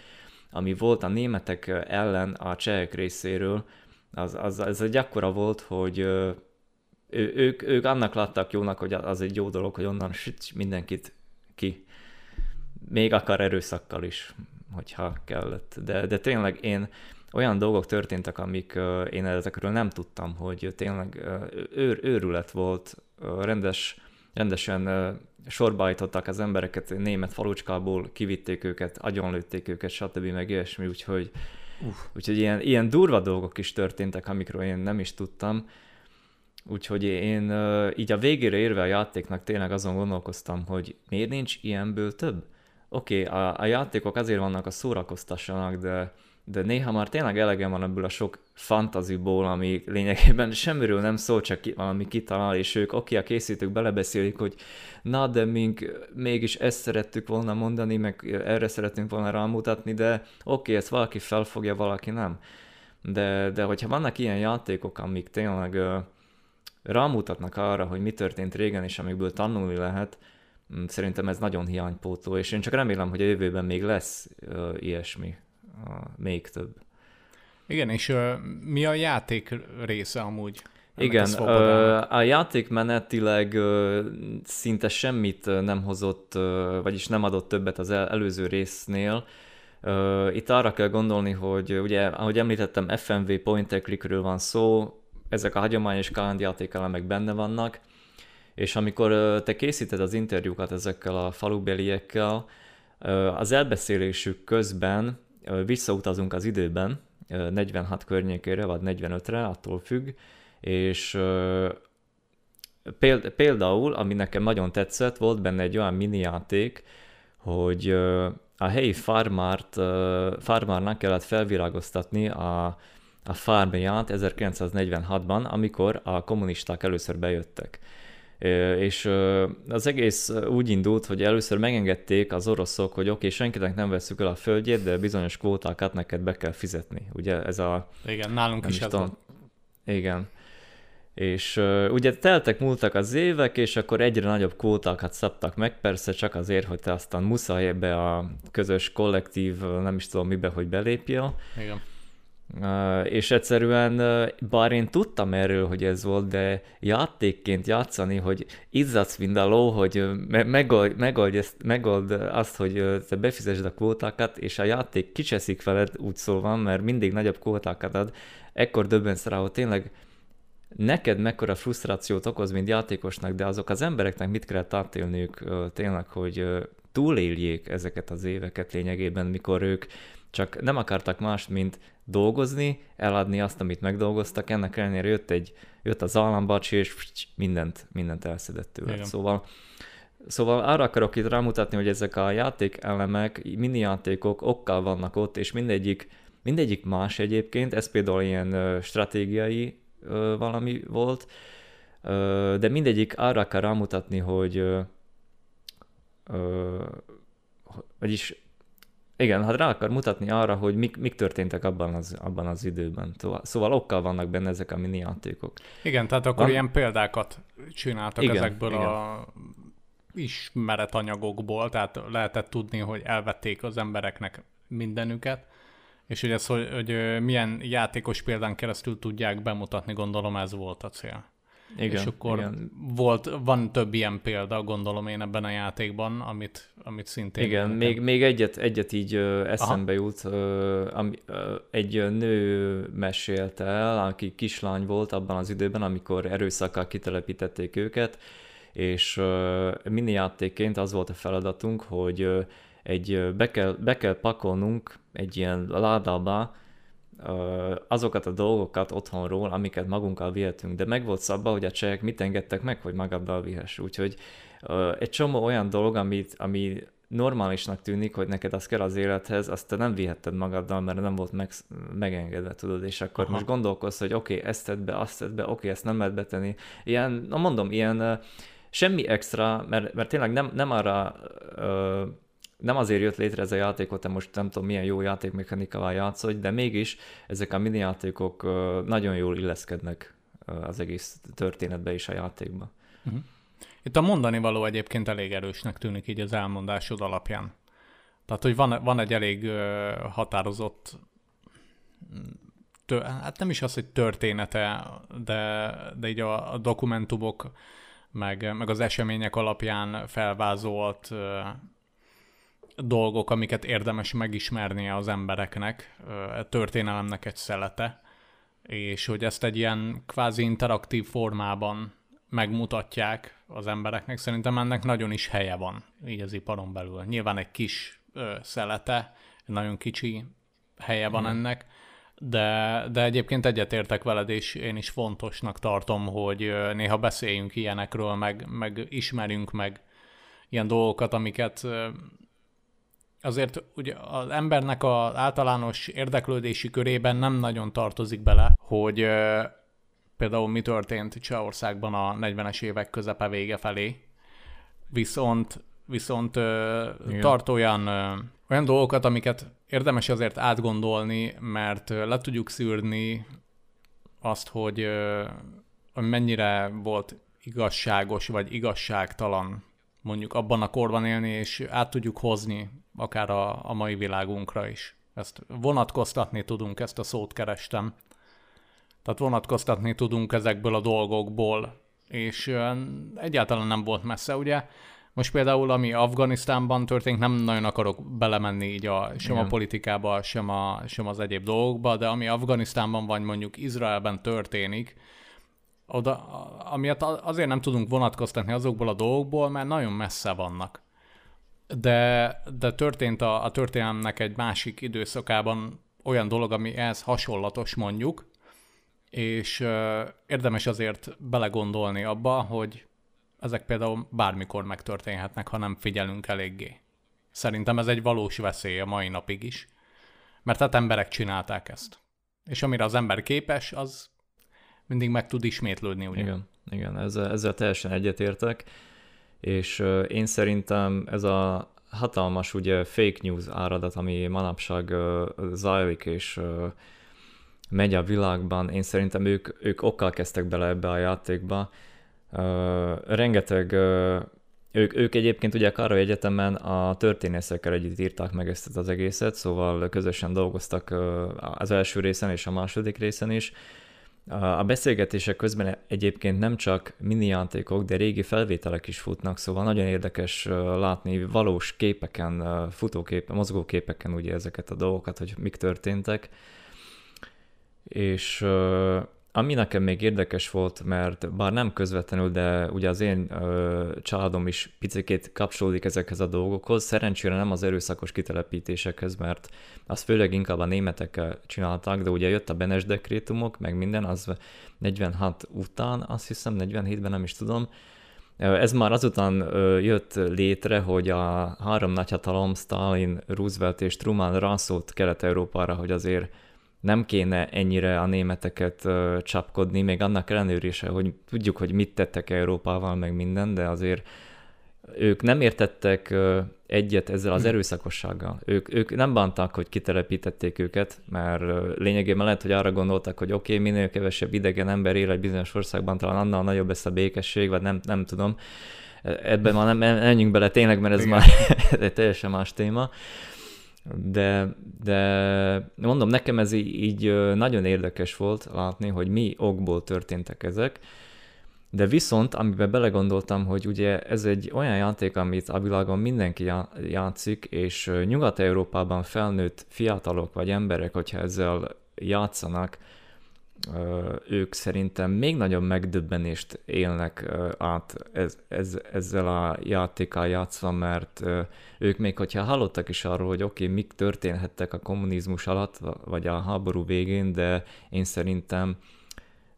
ami volt a németek ellen a csehek részéről, az, az, az egy akkora volt, hogy ő, ők, ők annak láttak jónak, hogy az egy jó dolog, hogy onnan süt mindenkit ki. Még akár erőszakkal is, hogyha kellett. De, de tényleg én, olyan dolgok történtek, amik uh, én ezekről nem tudtam, hogy tényleg uh, őr, őrület volt, uh, rendes, rendesen uh, sorbájtottak az embereket, német falucskából kivitték őket, agyonlőtték őket, stb. Meg ilyesmi, úgyhogy, uh. úgyhogy ilyen, ilyen durva dolgok is történtek, amikről én nem is tudtam. Úgyhogy én uh, így a végére érve a játéknak tényleg azon gondolkoztam, hogy miért nincs ilyenből több? Oké, okay, a, a játékok azért vannak, a szórakoztassanak, de, de néha már tényleg elegem van ebből a sok fantaziból, ami lényegében semmiről nem szól, csak valami kitalál, és ők, oké, okay, a készítők belebeszélik, hogy na, de mink, mégis ezt szerettük volna mondani, meg erre szerettünk volna rámutatni, de oké, okay, ezt valaki felfogja, valaki nem. De, de hogyha vannak ilyen játékok, amik tényleg uh, rámutatnak arra, hogy mi történt régen, és amikből tanulni lehet, szerintem ez nagyon hiánypótló, és én csak remélem, hogy a jövőben még lesz uh, ilyesmi, uh, még több. Igen, és uh, mi a játék része amúgy? Igen, uh, a játék menetileg uh, szinte semmit nem hozott, uh, vagyis nem adott többet az el- előző résznél. Uh, itt arra kell gondolni, hogy ugye, ahogy említettem, ef em vé point and clickről van szó, ezek a hagyományos kalandjáték elemek benne vannak, és amikor te készíted az interjúkat ezekkel a falubeliekkel, az elbeszélésük közben visszautazunk az időben, negyvenhat környékére, vagy negyvenötre, attól függ, és például, ami nekem nagyon tetszett, volt benne egy olyan minijáték, hogy a helyi farmárt, farmárnak kellett felvirágoztatni a a farmját ezerkilencszáznegyvenhatban, amikor a kommunisták először bejöttek. És az egész úgy indult, hogy először megengedték az oroszok, hogy oké, okay, senkinek nem veszük el a földjét, de bizonyos kvótákat neked be kell fizetni. Ugye ez a... Igen, nálunk is ez van. Igen. És uh, ugye teltek, múltak az évek, és akkor egyre nagyobb kvótákat szabtak meg, persze csak azért, hogy te aztán muszáj be a közös kollektív, nem is tudom mibe, hogy belépjél. Igen. Uh, és egyszerűen, uh, bár én tudtam erről, hogy ez volt, de játékként játszani, hogy izzadsz mind a ló, hogy me- megold, megold, ezt, megold azt, hogy te befizesd a kvótákat, és a játék kicseszik veled, úgy szóval, mert mindig nagyobb kvótákat ad, ekkor döbbensz rá, hogy tényleg neked mekkora frusztrációt okoz, mint játékosnak, de azok az embereknek mit kellett átélniük uh, tényleg, hogy uh, túléljék ezeket az éveket lényegében, mikor ők csak nem akartak más, mint dolgozni, eladni azt, amit megdolgoztak, ennek ellenére jött, egy, jött az állambacsi, és mindent, mindent elszedett tőle. Szóval, szóval arra akarok itt rámutatni, hogy ezek a játékelemek, minijátékok okkal vannak ott, és mindegyik, mindegyik más egyébként, ez például ilyen stratégiai valami volt, de mindegyik arra akar rámutatni, hogy vagyis igen, hát rá akar mutatni arra, hogy mik, mik történtek abban az, abban az időben. Szóval okkal vannak benne ezek a minijátékok. Igen, tehát akkor Van? ilyen példákat csináltak igen, ezekből igen. a ismeretanyagokból, tehát lehetett tudni, hogy elvették az embereknek mindenüket, és hogy, ez, hogy, hogy milyen játékos példán keresztül tudják bemutatni, gondolom ez volt a cél. Igen, és akkor igen. Volt, van több ilyen példa, gondolom én ebben a játékban, amit, amit szintén... Igen, még, még egyet, egyet így ö, eszembe Aha. jut. Ö, ami, ö, egy nő mesélte el, aki kislány volt abban az időben, amikor erőszakkal kitelepítették őket, és ö, mini játékként az volt a feladatunk, hogy ö, egy, be, kell, be kell pakolnunk egy ilyen ládába azokat a dolgokat otthonról, amiket magunkkal vihetünk, de meg volt szabva, hogy a csehek mit engedtek meg, hogy magaddal vihess. Úgyhogy egy csomó olyan dolog, amit, ami normálisnak tűnik, hogy neked az kell az élethez, azt te nem vihetted magaddal, mert nem volt meg, megengedve, tudod, és akkor Aha. most gondolkozz, hogy oké, okay, ezt tedd be, azt tedd be, oké, okay, ezt nem lehet betenni. Ilyen, na mondom, ilyen semmi extra, mert, mert tényleg nem, nem arra... Ö, nem azért jött létre ez a játék, hogy te most nem tudom milyen jó játékmechanikával játszol, de mégis ezek a minijátékok nagyon jól illeszkednek az egész történetbe és a játékba. Itt a mondani való egyébként elég erősnek tűnik így az elmondásod alapján. Tehát, hogy van, van egy elég határozott, tő, hát nem is az, hogy története, de, de így a, a dokumentumok, meg, meg az események alapján felvázolt dolgok, amiket érdemes megismernie az embereknek, történelemnek egy szelete, és hogy ezt egy ilyen kvázi interaktív formában megmutatják az embereknek, szerintem ennek nagyon is helye van, így az iparon belül. Nyilván egy kis szelete, egy nagyon kicsi helye van hmm. ennek, de, de egyébként egyetértek veled, és én is fontosnak tartom, hogy néha beszéljünk ilyenekről, meg, meg ismerjünk meg ilyen dolgokat, amiket azért ugye az embernek az általános érdeklődési körében nem nagyon tartozik bele, hogy euh, például mi történt Csehországban a negyvenes évek közepe vége felé, viszont, viszont euh, tart olyan, euh, olyan dolgokat, amiket érdemes azért átgondolni, mert euh, le tudjuk szűrni azt, hogy euh, mennyire volt igazságos vagy igazságtalan mondjuk abban a korban élni, és át tudjuk hozni akár a, a mai világunkra is. Ezt vonatkoztatni tudunk, ezt a szót kerestem. Tehát vonatkoztatni tudunk ezekből a dolgokból, és egyáltalán nem volt messze, ugye? Most például, ami Afganisztánban történik, nem nagyon akarok belemenni így a, sem Igen. a politikába, sem, a, sem az egyéb dolgokba, de ami Afganisztánban vagy mondjuk Izraelben történik, oda, amiatt azért nem tudunk vonatkoztatni azokból a dolgokból, mert nagyon messze vannak. De, de történt a, a történelemnek egy másik időszakában olyan dolog, ami ehhez hasonlatos mondjuk, és euh, érdemes azért belegondolni abba, hogy ezek például bármikor megtörténhetnek, ha nem figyelünk eléggé. Szerintem ez egy valós veszély a mai napig is, mert hát emberek csinálták ezt. És amire az ember képes, az mindig meg tud ismétlődni, ugye? Igen, igen, ezzel, ezzel teljesen egyetértek. És én szerintem ez a hatalmas ugye fake news áradat, ami manapság zajlik és megy a világban, én szerintem ők, ők okkal kezdtek bele ebbe a játékba. Rengeteg, ők, ők egyébként ugye a Károly Egyetemen a történészekkel együtt írták meg ezt az egészet, szóval közösen dolgoztak az első részen és a második részen is. A beszélgetések közben egyébként nem csak minijátékok, de régi felvételek is futnak, szóval nagyon érdekes látni valós képeken, futóképen, mozgóképeken ugye ezeket a dolgokat, hogy mik történtek. És ami nekem még érdekes volt, mert bár nem közvetlenül, de ugye az én családom is picikét kapcsolódik ezekhez a dolgokhoz, szerencsére nem az erőszakos kitelepítésekhez, mert azt főleg inkább a németek csinálták, de ugye jött a Benes dekrétumok, meg minden, az negyvenhat után, azt hiszem, negyvenhétben nem is tudom. Ez már azután jött létre, hogy a három nagyhatalom, Stalin, Roosevelt és Truman rászólt Kelet-Európára, hogy azért nem kéne ennyire a németeket ö, csapkodni, még annak ellenőre se, hogy tudjuk, hogy mit tettek Európával, meg minden, de azért ők nem értettek ö, egyet ezzel az erőszakossággal. Ők, ők nem bántak, hogy kitelepítették őket, mert ö, lényegében lehet, hogy arra gondoltak, hogy oké, okay, minél kevesebb idegen ember él egy bizonyos országban, talán annál nagyobb lesz a békesség, vagy nem, nem tudom. Ebben már nem menjünk bele tényleg, mert ez Igen. már egy teljesen más téma. De, de mondom, nekem ez így, így nagyon érdekes volt látni, hogy mi okból történtek ezek, De viszont, amiben belegondoltam, hogy ugye ez egy olyan játék, amit a világon mindenki játszik, és Nyugat-Európában felnőtt fiatalok vagy emberek, hogyha ezzel játszanak, ők szerintem még nagyobb megdöbbenést élnek át ez, ez, ezzel a játékkal játszva, mert ők még, hogyha hallottak is arról, hogy oké, okay, mik történhettek a kommunizmus alatt, vagy a háború végén, de én szerintem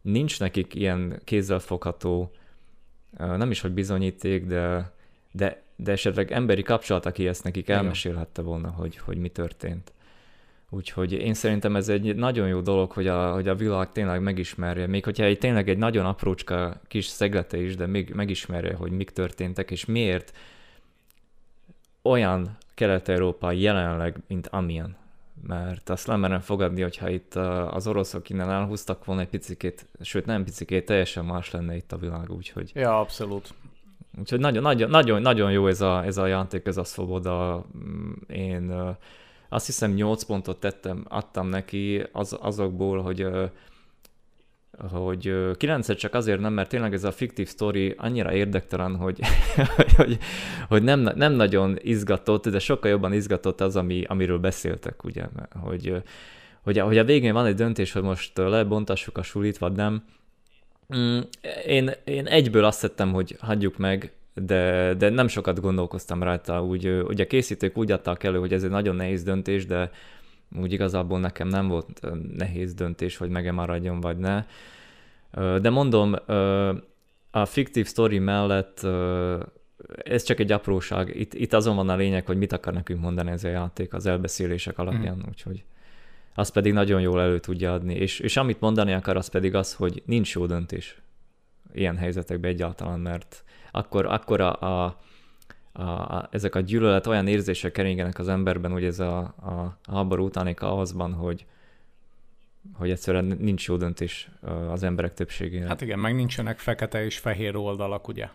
nincs nekik ilyen kézzelfogható, nem is, hogy bizonyíték, de, de, de esetleg emberi kapcsolat, aki ezt nekik elmesélhette volna, hogy, hogy mi történt. Úgyhogy én szerintem ez egy nagyon jó dolog, hogy a, hogy a világ tényleg megismerje, még hogyha egy, tényleg egy nagyon aprócska kis szeglete is, de még megismerje, hogy mik történtek, és miért olyan Kelet-Európa jelenleg, mint amilyen. Mert azt nem merem fogadni, hogyha itt az oroszok innen elhúztak volna egy picikét, sőt nem picikét, teljesen más lenne itt a világ, úgyhogy... Ja, abszolút. Úgyhogy nagyon, nagyon, nagyon, nagyon jó ez a, ez a játék, ez a Svoboda. Én... Azt hiszem nyolc pontot tettem, adtam neki az, azokból, hogy, hogy kilencet csak azért nem, mert tényleg ez a fiktív sztori annyira érdektelen, hogy, hogy, hogy nem, nem nagyon izgatott, de sokkal jobban izgatott az, ami, amiről beszéltek, ugye, hogy, hogy, hogy a végén van egy döntés, hogy most lebontassuk a sulit, vagy nem. Én, én egyből azt tettem, hogy hagyjuk meg, De, de nem sokat gondolkoztam rajta, úgy, úgy a készítők úgy adták elő, hogy ez egy nagyon nehéz döntés, de úgy igazából nekem nem volt nehéz döntés, hogy meg-e maradjon vagy ne. De mondom, a fiktív sztori mellett ez csak egy apróság, itt, itt azon van a lényeg, hogy mit akar nekünk mondani ez a játék az elbeszélések alapján, mm. úgyhogy azt pedig nagyon jól elő tudja adni, és, és amit mondani akar, az pedig az, hogy nincs jó döntés ilyen helyzetekben egyáltalán, mert akkor, akkor a, a, a, a, ezek a gyűlölet olyan érzések keringenek az emberben, hogy ez a, a háború utáni kaoszban, hogy, hogy egyszerűen nincs jó döntés az emberek többségére. Hát igen, meg nincsenek fekete és fehér oldalak, ugye?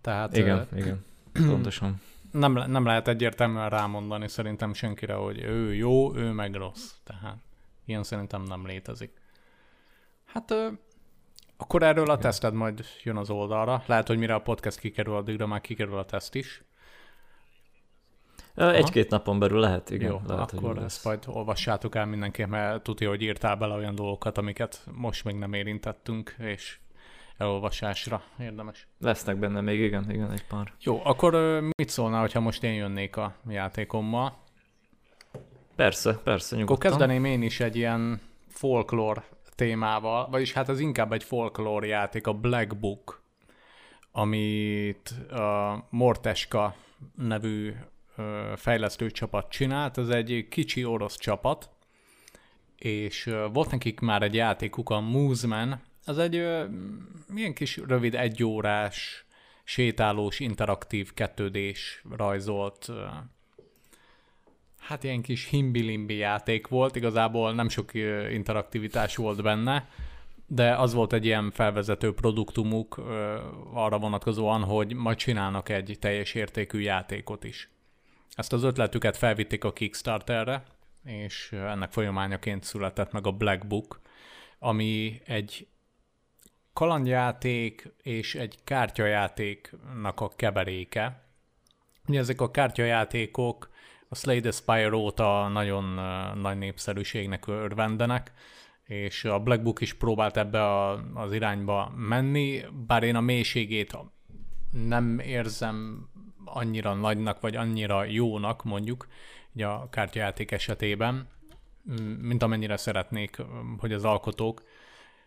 Tehát, igen, ö... igen, pontosan. Nem, nem lehet egyértelműen rámondani szerintem senkire, hogy ő jó, ő meg rossz. Tehát ilyen szerintem nem létezik. Hát... Ö... Akkor erről a teszted majd jön az oldalra. Lehet, hogy mire a podcast kikerül, addigra már kikerül a teszt is. Egy-két napon belül lehet, igen. Jó, lehet, akkor ezt majd olvassátok el mindenki, mert tudja, hogy írtál bele olyan dolgokat, amiket most még nem érintettünk, és elolvasásra érdemes. Lesznek benne még, igen, igen, egy pár. Jó, akkor mit szólnál, hogyha most én jönnék a játékommal? Persze, persze, nyugodtan. Akkor kezdeném én is egy ilyen folklore témával, vagyis hát ez inkább egy folklór játék, a Black Book, amit a Morteshka nevű fejlesztő csapat csinált. Ez egy kicsi orosz csapat, és volt nekik már egy játékuk, a Mooseman. Ez egy ilyen kis rövid egyórás, sétálós, interaktív, kettődés rajzolt, hát ilyen kis himbi-limbi játék volt, igazából nem sok interaktivitás volt benne, de az volt egy ilyen felvezető produktumuk arra vonatkozóan, hogy majd csinálnak egy teljes értékű játékot is. Ezt az ötletüket felvitték a Kickstarterre, és ennek folyamányaként született meg a Black Book, ami egy kalandjáték és egy kártyajátéknak a keveréke. Ugye ezek a kártyajátékok a Slay the Spire óta nagyon uh, nagy népszerűségnek örvendenek, és a Black Book is próbált ebbe a, az irányba menni, bár én a mélységét nem érzem annyira nagynak, vagy annyira jónak, mondjuk, így a kártyajáték esetében, mint amennyire szeretnék, hogy az alkotók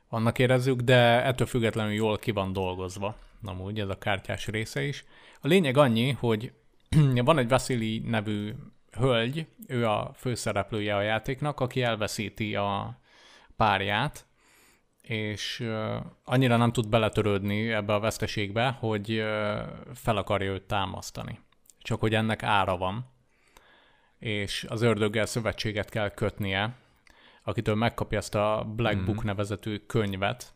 annak érezzük, de ettől függetlenül jól ki van dolgozva, amúgy ez a kártyás része is. A lényeg annyi, hogy van egy Vasily nevű hölgy, ő a főszereplője a játéknak, aki elveszíti a párját, és annyira nem tud beletörődni ebbe a veszteségbe, hogy fel akarja őt támasztani. Csak hogy ennek ára van, és az ördöggel szövetséget kell kötnie, akitől megkapja ezt a Black Book nevezetű könyvet,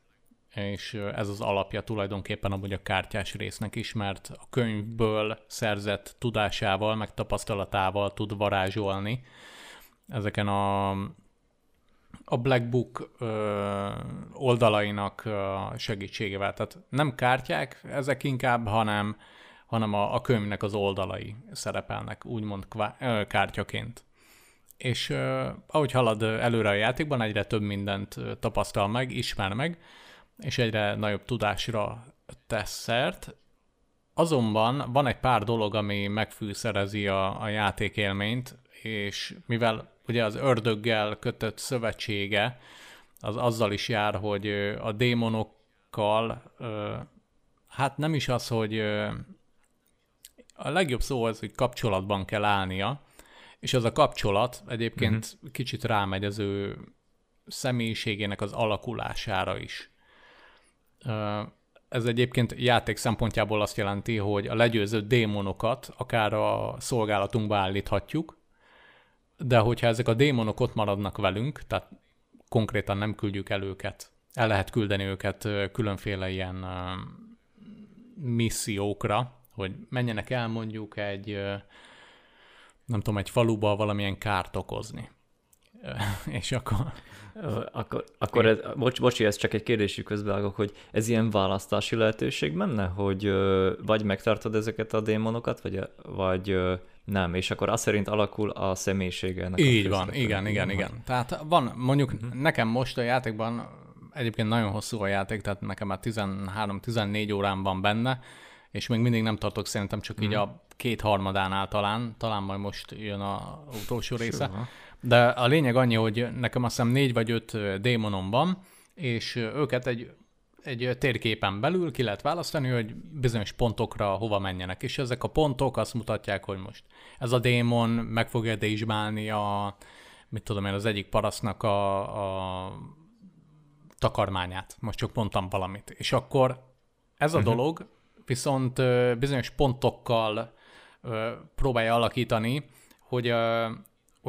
és ez az alapja tulajdonképpen amúgy a kártyás résznek is, mert a könyvből szerzett tudásával, meg tapasztalatával tud varázsolni ezeken a a Black Book ö, oldalainak ö, segítségével. Tehát nem kártyák ezek inkább, hanem, hanem a, a könyvnek az oldalai szerepelnek, úgymond kvá, ö, kártyaként. És ö, ahogy halad előre a játékban, egyre több mindent tapasztal meg, ismer meg, és egyre nagyobb tudásra tesz szert. Azonban van egy pár dolog, ami megfűszerezi a, a játékélményt, és mivel ugye az ördöggel kötött szövetsége az azzal is jár, hogy a démonokkal, hát nem is az, hogy a legjobb szó az, hogy kapcsolatban kell állnia, és az a kapcsolat egyébként uh-huh. kicsit rámegy az ő személyiségének az alakulására is. Ez egyébként játék szempontjából azt jelenti, hogy a legyőző démonokat akár a szolgálatunkba állíthatjuk, de hogyha ezek a démonok ott maradnak velünk, tehát konkrétan nem küldjük el őket, el lehet küldeni őket különféle ilyen missziókra, hogy menjenek el mondjuk egy, nem tudom, egy faluba valamilyen kárt okozni. És akkor... Akkor, akkor ez, bocs, bocs, ez csak egy kérdésük közbeállok, hogy ez ilyen választási lehetőség menne, hogy vagy megtartod ezeket a démonokat, vagy, vagy nem, és akkor az szerint alakul a személyisége ennek. Így van, igen, igen, igen. Tehát van, mondjuk uh-huh. nekem most a játékban, egyébként nagyon hosszú a játék, tehát nekem már tizenhárom-tizennégy órán van benne, és még mindig nem tartok szerintem csak uh-huh. így a kétharmadánál talán, talán majd most jön a utolsó része. Sőha. De a lényeg annyi, hogy nekem azt hiszem négy vagy öt démonom van, és őket egy, egy térképen belül ki lehet választani, hogy bizonyos pontokra hova menjenek. És ezek a pontok azt mutatják, hogy most ez a démon meg fogja deizsmálni a, mit tudom én, az egyik parasznak a, a takarmányát. Most csak mondtam valamit. És akkor ez a dolog viszont bizonyos pontokkal próbálja alakítani, hogy... hogy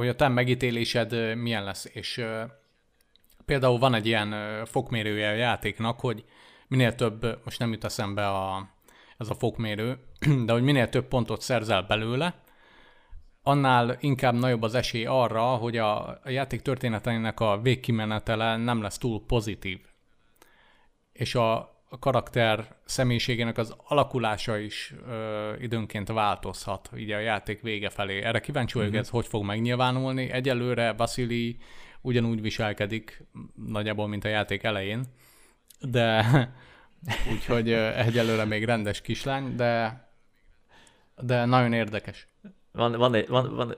a te megítélésed milyen lesz, és uh, például van egy ilyen uh, fokmérője a játéknak, hogy minél több, most nem jut eszembe a, ez a fokmérő, de hogy minél több pontot szerzel belőle, annál inkább nagyobb az esély arra, hogy a, a játék történetének a végkimenetele nem lesz túl pozitív. És a, a karakter személyiségének az alakulása is ö, időnként változhat, így a játék vége felé. Erre kíváncsi vagyok, uh-huh. ez hogy fog megnyilvánulni. Egyelőre Vasily ugyanúgy viselkedik, nagyjából, mint a játék elején, de úgyhogy egyelőre még rendes kislány, de, de nagyon érdekes. Van, van egy, van, van,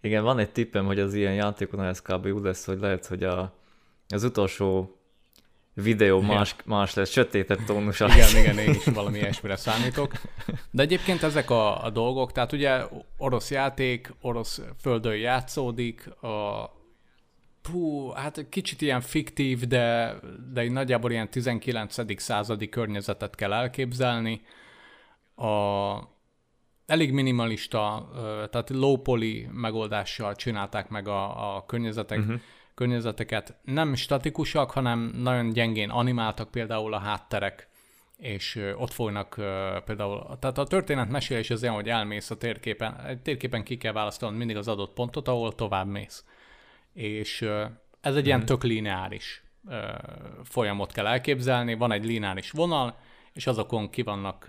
igen, van egy tippem, hogy az ilyen játékon ez kb. Úgy lesz, hogy lehet, hogy a, az utolsó videó más, más lesz, sötétebb tónusa. Igen, igen, én is valami ilyesmire számítok. De egyébként ezek a, a dolgok, tehát ugye orosz játék, orosz földön játszódik, a, pú, hát kicsit ilyen fiktív, de, de nagyjából ilyen tizenkilencedik századi környezetet kell elképzelni. A, elég minimalista, tehát low-poly megoldással csinálták meg a, a környezetek. Uh-huh. környezeteket nem statikusak, hanem nagyon gyengén animáltak például a hátterek, és ott folynak például, tehát a történetmesélés az olyan, hogy elmész a térképen, egy térképen ki kell választanod mindig az adott pontot, ahol tovább mész. És ez egy ilyen mm-hmm. tök lineáris folyamot kell elképzelni, van egy lineáris vonal, és azokon ki vannak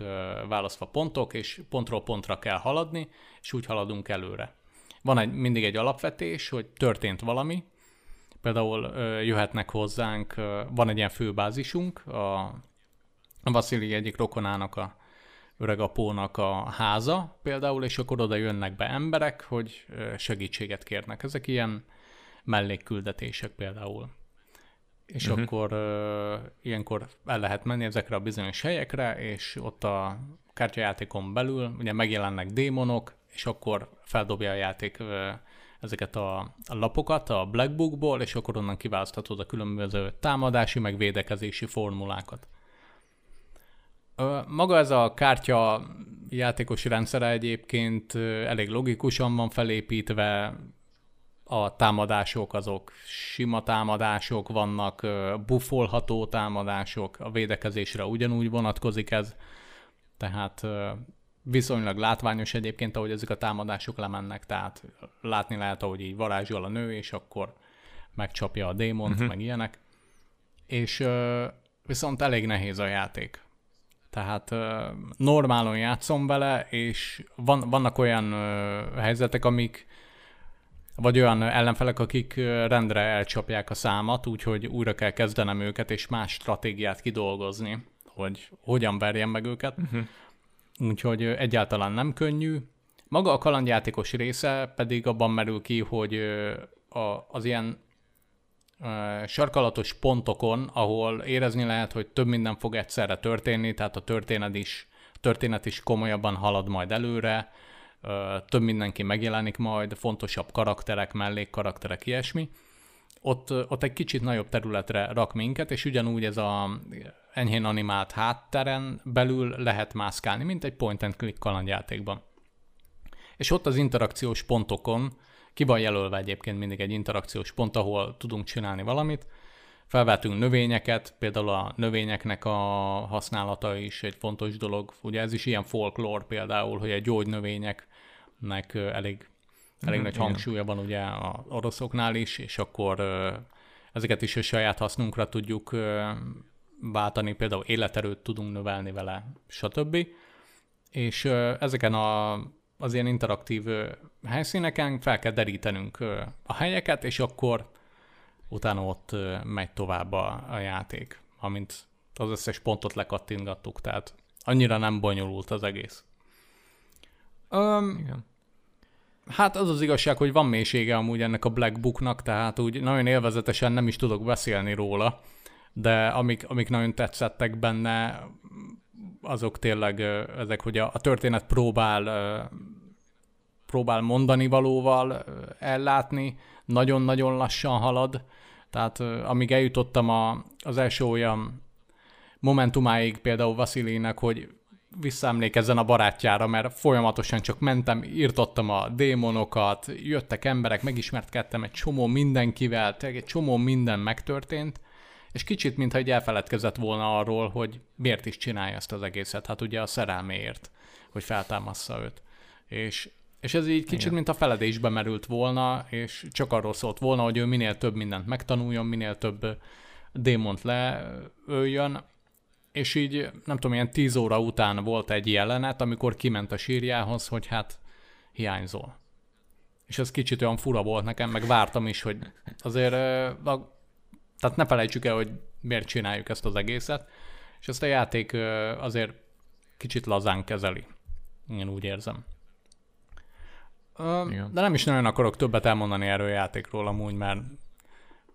választva pontok, és pontról pontra kell haladni, és úgy haladunk előre. Van egy, mindig egy alapvetés, hogy történt valami, például jöhetnek hozzánk, van egy ilyen főbázisunk, a Vasily egyik rokonának, a öregapónak a háza például, és akkor oda jönnek be emberek, hogy segítséget kérnek. Ezek ilyen mellékküldetések például. És uh-huh. akkor ilyenkor el lehet menni ezekre a bizonyos helyekre, és ott a kártyajátékon belül ugye megjelennek démonok, és akkor feldobja a játék ezeket a lapokat a Black Bookból, és akkor onnan kiválaszthatod a különböző támadási, meg védekezési formulákat. Maga ez a kártya játékos rendszere egyébként elég logikusan van felépítve, a támadások azok sima támadások vannak, buffolható támadások, a védekezésre ugyanúgy vonatkozik ez, tehát... Viszonylag látványos egyébként, ahogy ezek a támadások lemennek, tehát látni lehet, ahogy így varázsol a nő, és akkor megcsapja a démont, uh-huh. meg ilyenek. És ö, viszont elég nehéz a játék. Tehát ö, normálon játszom vele, és van, vannak olyan ö, helyzetek, amik vagy olyan ellenfelek, akik rendre elcsapják a számat, úgyhogy újra kell kezdenem őket, és más stratégiát kidolgozni, hogy hogyan verjem meg őket. Uh-huh. Úgyhogy egyáltalán nem könnyű. Maga a kalandjátékos része pedig abban merül ki, hogy az ilyen sarkalatos pontokon, ahol érezni lehet, hogy több minden fog egyszerre történni, tehát a történet is, történet is komolyabban halad majd előre, több mindenki megjelenik majd, fontosabb karakterek, mellékkarakterek, ilyesmi. Ott, ott egy kicsit nagyobb területre rak minket, és ugyanúgy ez a enyhén animált hátteren belül lehet mászkálni, mint egy point-and-click kalandjátékban. És ott az interakciós pontokon, ki van jelölve egyébként mindig egy interakciós pont, ahol tudunk csinálni valamit, felváltunk növényeket, például a növényeknek a használata is egy fontos dolog. Ugye ez is ilyen folklore például, hogy a gyógynövényeknek elég, elég mm, nagy igen. hangsúlya van ugye az oroszoknál is, és akkor ezeket is a saját hasznunkra tudjuk váltani, például életerőt tudunk növelni vele, stb. És ezeken a, az ilyen interaktív helyszíneken fel kell derítenünk a helyeket, és akkor utána ott megy tovább a, a játék, amint az összes pontot lekattintgattuk, tehát annyira nem bonyolult az egész. Öm, Igen. Hát az az igazság, hogy van mélysége amúgy ennek a Black Booknak, tehát úgy nagyon élvezetesen nem is tudok beszélni róla, de amik, amik nagyon tetszettek benne, azok tényleg ezek, hogy a, a történet próbál, próbál mondani valóval ellátni, nagyon-nagyon lassan halad, tehát amíg eljutottam a, az első olyan momentumáig például Vasilynek, hogy visszaemlékezzen a barátjára, mert folyamatosan csak mentem, írtottam a démonokat, jöttek emberek, megismerkedtem egy csomó mindenkivel, egy csomó minden megtörtént, és kicsit mintha egy elfeledkezett volna arról, hogy miért is csinálja ezt az egészet, hát ugye a szerelméért, hogy feltámassza őt. És És ez így kicsit, Igen. mint a feledésbe merült volna, és csak arról szólt volna, hogy ő minél több mindent megtanuljon, minél több démont leöljön, és így, nem tudom, ilyen tíz óra után volt egy jelenet, amikor kiment a sírjához, hogy hát hiányzol. És ez kicsit olyan fura volt nekem, meg vártam is, hogy azért, tehát ne felejtsük el, hogy miért csináljuk ezt az egészet, és ezt a játék azért kicsit lazán kezeli. Én úgy érzem. De nem is nagyon akarok többet elmondani erről a játékról amúgy, mert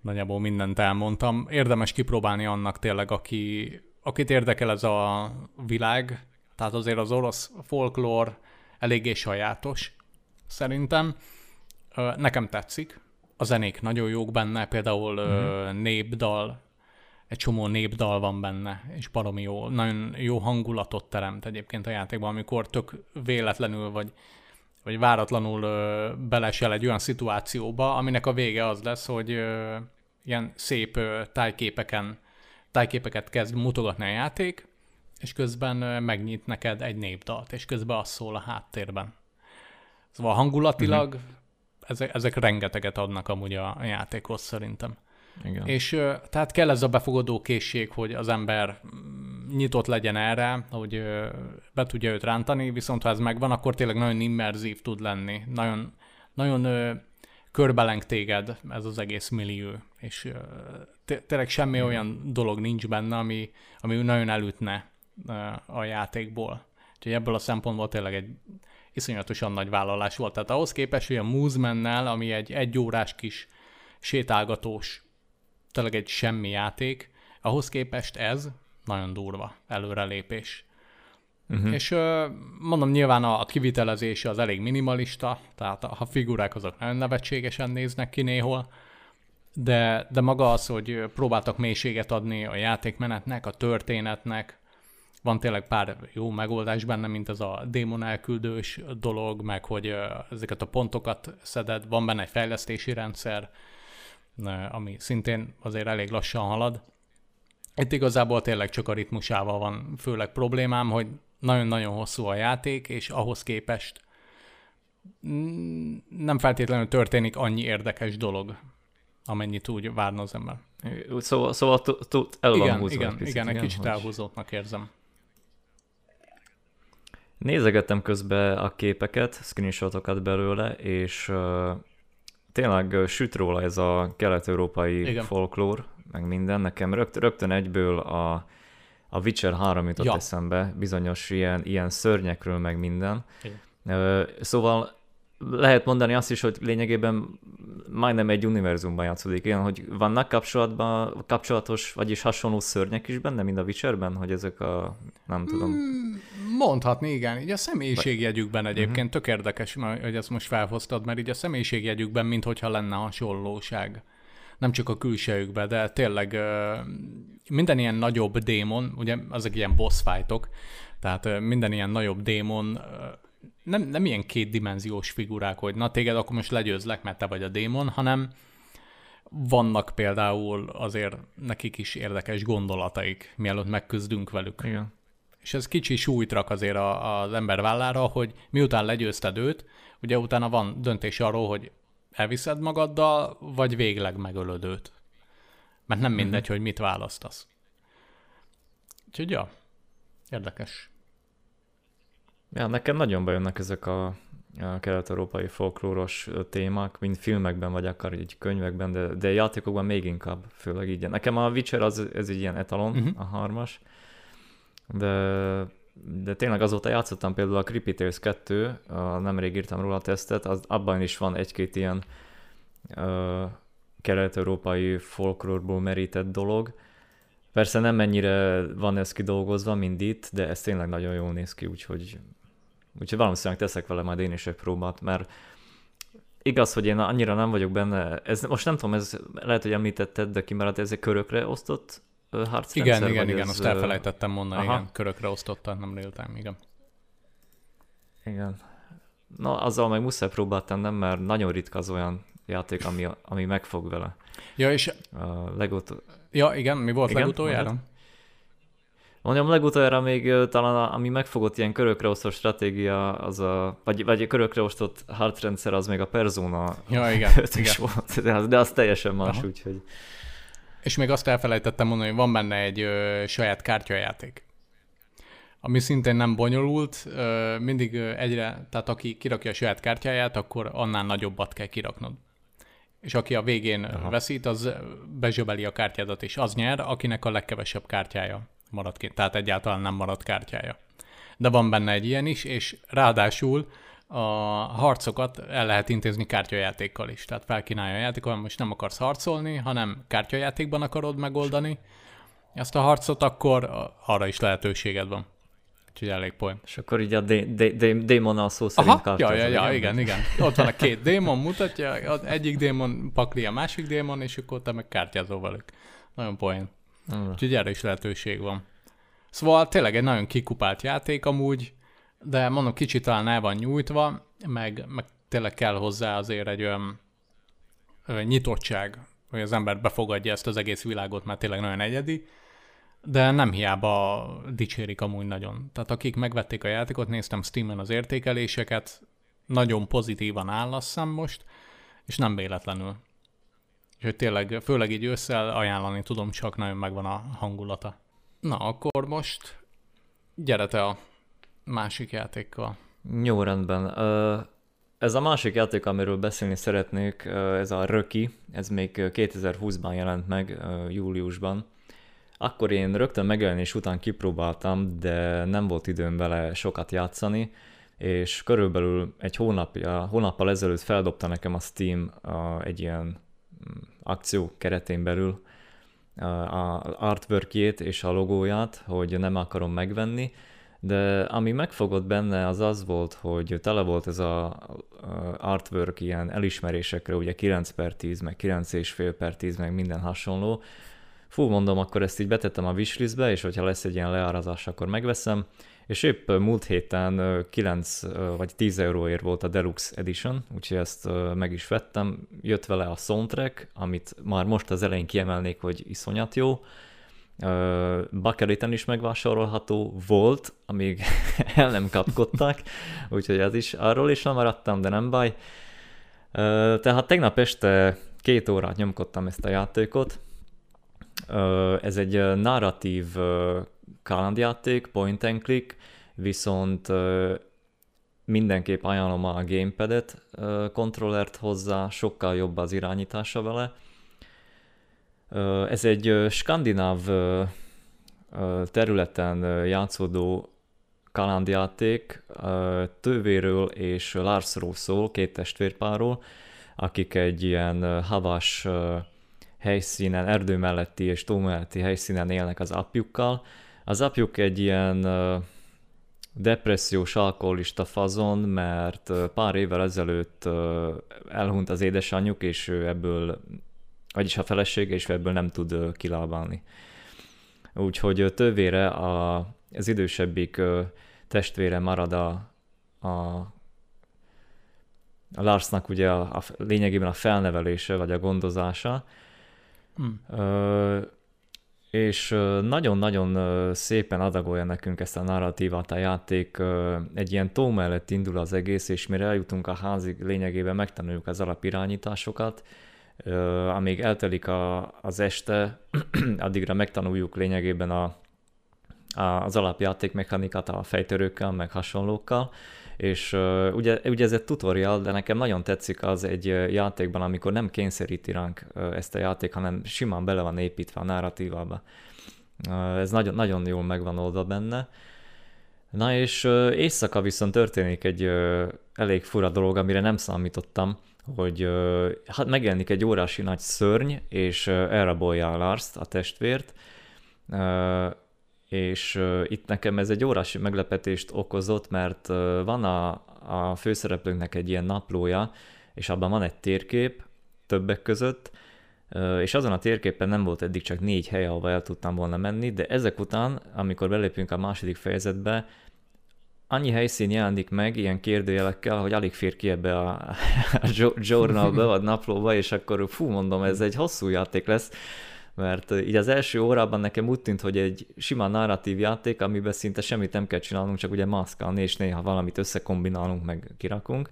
nagyjából mindent elmondtam. Érdemes kipróbálni annak tényleg, aki, akit érdekel ez a világ. Tehát azért az orosz folklór eléggé sajátos, szerintem. Nekem tetszik. A zenék nagyon jók benne, például mm-hmm. népdal, egy csomó népdal van benne, és baromi jó, nagyon jó hangulatot teremt egyébként a játékban, amikor tök véletlenül vagy vagy váratlanul ö, belesel egy olyan szituációba, aminek a vége az lesz, hogy ö, ilyen szép ö, tájképeken, tájképeket kezd mutogatni a játék, és közben ö, megnyit neked egy népdalt, és közben az szól a háttérben. Szóval hangulatilag uh-huh. ezek, ezek rengeteget adnak amúgy a játékhoz szerintem. Igen. És ö, tehát kell ez a befogadó készség, hogy az ember nyitott legyen erre, hogy be tudja őt rántani, viszont ha ez megvan, akkor tényleg nagyon immerzív tud lenni. Nagyon, nagyon ö, körbeleng téged ez az egész millió, és ö, té- tényleg semmi mm. olyan dolog nincs benne, ami, ami nagyon elütne ö, a játékból. Úgyhogy ebből a szempontból tényleg egy iszonyatosan nagy vállalás volt. Tehát ahhoz képest, hogy a Moosemannel, ami egy egyórás kis sétálgatós, tényleg egy semmi játék, ahhoz képest ez nagyon durva előrelépés. Uh-huh. És mondom, nyilván a kivitelezése az elég minimalista, tehát a figurák azok nagyon nevetségesen néznek ki néhol, de, de maga az, hogy próbáltak mélységet adni a játékmenetnek, a történetnek, van tényleg pár jó megoldás benne, mint ez a démon elküldős dolog, meg hogy ezeket a pontokat szeded, van benne egy fejlesztési rendszer, ami szintén azért elég lassan halad. Itt igazából tényleg csak a ritmusával van főleg problémám, hogy nagyon-nagyon hosszú a játék, és ahhoz képest nem feltétlenül történik annyi érdekes dolog. amennyit úgy várna az ember. Szóval, szóval el van húzva. Igen, egy igen, igen, kicsit elhúzottnak érzem. Nézegettem közben a képeket, screenshotokat belőle, és uh, tényleg süt róla ez a kelet-európai igen. folklór, meg minden. Nekem rögtön, rögtön egyből a, a Witcher három jutott ja. eszembe, bizonyos ilyen, ilyen szörnyekről, meg minden. Uh, szóval lehet mondani azt is, hogy lényegében majdnem egy univerzumban játszódik. Ilyen, hogy vannak kapcsolatban, kapcsolatos, vagyis hasonló szörnyek is benne, mint a Witcherben, hogy ezek a, nem tudom. Mondhatni, igen. Így a személyiségjegyükben egyébként uh-huh. tök érdekes, hogy ezt most felhoztad, mert így a személyiségjegyükben, minthogyha lenne hasonlóság. Nem csak a külsejükben, de tényleg minden ilyen nagyobb démon, ugye azok ilyen boss fightok, tehát minden ilyen nagyobb démon Nem, nem ilyen kétdimenziós figurák, hogy na téged akkor most legyőzlek, mert te vagy a démon, hanem vannak például azért nekik is érdekes gondolataik, mielőtt megküzdünk velük. Igen. És ez kicsi súlyt rak azért a, az ember vállára, hogy miután legyőzted őt, ugye utána van döntés arról, hogy elviszed magaddal, vagy végleg megölöd őt. Mert nem mindegy, mm-hmm. hogy mit választasz. Úgyhogy ja, érdekes. Ja, nekem nagyon bejönnek ezek a, a kelet-európai folklóros témák, mind filmekben, vagy akár így könyvekben, de, de játékokban még inkább, főleg így. Nekem a Witcher az, ez így ilyen etalon, uh-huh. a hármas, de, de tényleg azóta játszottam például a Creepy Tales kettő, a, nemrég írtam róla a tesztet, az, abban is van egy-két ilyen a, kelet-európai folklórból merített dolog. Persze nem ennyire van ez kidolgozva, mint itt, de ez tényleg nagyon jól néz ki, úgyhogy úgyhogy valószínűleg teszek vele majd én is egy próbát, mert igaz, hogy én annyira nem vagyok benne, ez, most nem tudom, ez lehet, hogy említetted, de kimaradt, ez egy körökre osztott harcrendszer? Igen, igen, igen, ez... azt elfelejtettem mondani, aha. igen, körökre osztottan, nem real-time, igen. Igen. Na, azzal meg muszáj próbát tennem, mert nagyon ritka az olyan játék, ami, ami megfog vele. Ja, és... A legutó... Ja, igen, mi volt igen, legutoljára? Mondjam. mondjam, legutoljára még talán, a, ami megfogott ilyen körökre osztott stratégia, az a, vagy, vagy körökre osztott harcrendszer, az még a Persona ja, igen, igen. volt, de az, de az teljesen más, aha. úgyhogy... És még azt elfelejtettem mondani, hogy van benne egy ö, saját kártyajáték, ami szintén nem bonyolult, ö, mindig egyre, tehát aki kirakja a saját kártyáját, akkor annál nagyobbat kell kiraknod. És aki a végén aha. veszít, az bezsöbeli a kártyádat, és az nyer, akinek a legkevesebb kártyája marad ki, tehát egyáltalán nem marad kártyája. De van benne egy ilyen is, és ráadásul a harcokat el lehet intézni kártyajátékkal is, tehát felkínálja a játékon, most nem akarsz harcolni, hanem kártyajátékban akarod megoldani ezt a harcot, akkor arra is lehetőséged van. Úgyhogy elég poén. És akkor így a dé- dé- dé- démonnal szó szerint aha, kártyázol. Ja, ja, ja, igen, igen. Ott van a két démon, mutatja, az egyik démon pakli a másik démon, és akkor te meg kártyázol velük. Nagyon poén. Mm. Úgyhogy erre is lehetőség van. Szóval tényleg egy nagyon kikupált játék amúgy, de mondom, kicsit talán el van nyújtva, meg, meg tényleg kell hozzá azért egy olyan, olyan nyitottság, hogy az ember befogadja ezt az egész világot, mert tényleg nagyon egyedi. De nem hiába dicsérik amúgy nagyon. Tehát akik megvették a játékot, néztem Steamen az értékeléseket, nagyon pozitívan áll azt hiszem most, és nem véletlenül. Úgyhogy tényleg, főleg így ősszel ajánlani tudom, csak nagyon megvan a hangulata. Na akkor most gyere te a másik játékkal. Jó, rendben. Ez a másik játék, amiről beszélni szeretnék, ez a Röki, ez még kétezer-húszban jelent meg, júliusban. Akkor én rögtön megjelenés után kipróbáltam, de nem volt időm vele sokat játszani, és körülbelül egy hónapja, hónappal ezelőtt feldobta nekem a Steam a, egy ilyen akció keretén belül a, a artworkjét és a logóját, hogy nem akarom megvenni, de ami megfogott benne az az volt, hogy tele volt ez a artwork ilyen elismerésekre, ugye kilenc per tíz, meg kilenc és fél per tíz, meg minden hasonló. Fú, mondom, akkor ezt így betettem a wishlistbe, és hogyha lesz egy ilyen leárazás, akkor megveszem. És épp múlt héten kilenc vagy tíz euróért volt a Deluxe Edition, úgyhogy ezt meg is vettem. Jött vele a soundtrack, amit már most az elején kiemelnék, hogy iszonyat jó. Bucketlisten is megvásárolható volt, amíg el nem kapkodták, úgyhogy ez is arról is lemaradtam, de nem baj. Tehát tegnap este két órát nyomkodtam ezt a játékot. Ez egy narratív kalandjáték, point and click, viszont mindenképp ajánlom a gamepadet, kontrollert hozzá, sokkal jobb az irányítása vele. Ez egy skandináv területen játszódó kalandjáték, tővéről és Larsról szól, két testvérpárról, akik egy ilyen havas helyszínen, erdő melletti és tó melletti helyszínen élnek az apjukkal. Az apjuk egy ilyen depressziós alkoholista fazon, mert pár évvel ezelőtt elhunyt az édesanyjuk, és ő ebből, vagyis a felesége, és ebből nem tud kilábalni. Úgyhogy tövére a az idősebbik testvére marad a, a, a Larsnak ugye a, a lényegében a felnevelése, vagy a gondozása. Mm. Ö, és nagyon-nagyon szépen adagolja nekünk ezt a narratívát a játék. Egy ilyen tó mellett indul az egész, és mire eljutunk a házig, lényegében megtanuljuk az alapirányításokat. Ö, amíg eltelik a, az este, addigra megtanuljuk lényegében a az alapjáték mechanikát a fejtörőkkel, meg hasonlókkal, és uh, ugye, ugye ez egy tutorial, de nekem nagyon tetszik az egy játékban, amikor nem kényszeríti ránk ezt a játék, hanem simán bele van építve a narratívába. Uh, ez nagyon, nagyon jól megvan oldva benne. Na és uh, éjszaka viszont történik egy uh, elég fura dolog, amire nem számítottam, hogy uh, hát megjelenik egy órási nagy szörny, és uh, elrabolja a Larst, a testvért, uh, és uh, itt nekem ez egy órási meglepetést okozott, mert uh, van a, a főszereplőnknek egy ilyen naplója, és abban van egy térkép többek között, uh, és azon a térképen nem volt eddig csak négy hely, ahova el tudtam volna menni, de ezek után, amikor belépünk a második fejezetbe, annyi helyszín jelenik meg ilyen kérdőjelekkel, hogy alig fér ki ebbe a, a journalba, vagy naplóba, és akkor fú, mondom, ez egy hosszú játék lesz, mert így az első órában nekem úgy tűnt, hogy egy sima narratív játék, amiben szinte semmit nem kell csinálnunk, csak ugye mászkálni, és néha valamit összekombinálunk, meg kirakunk.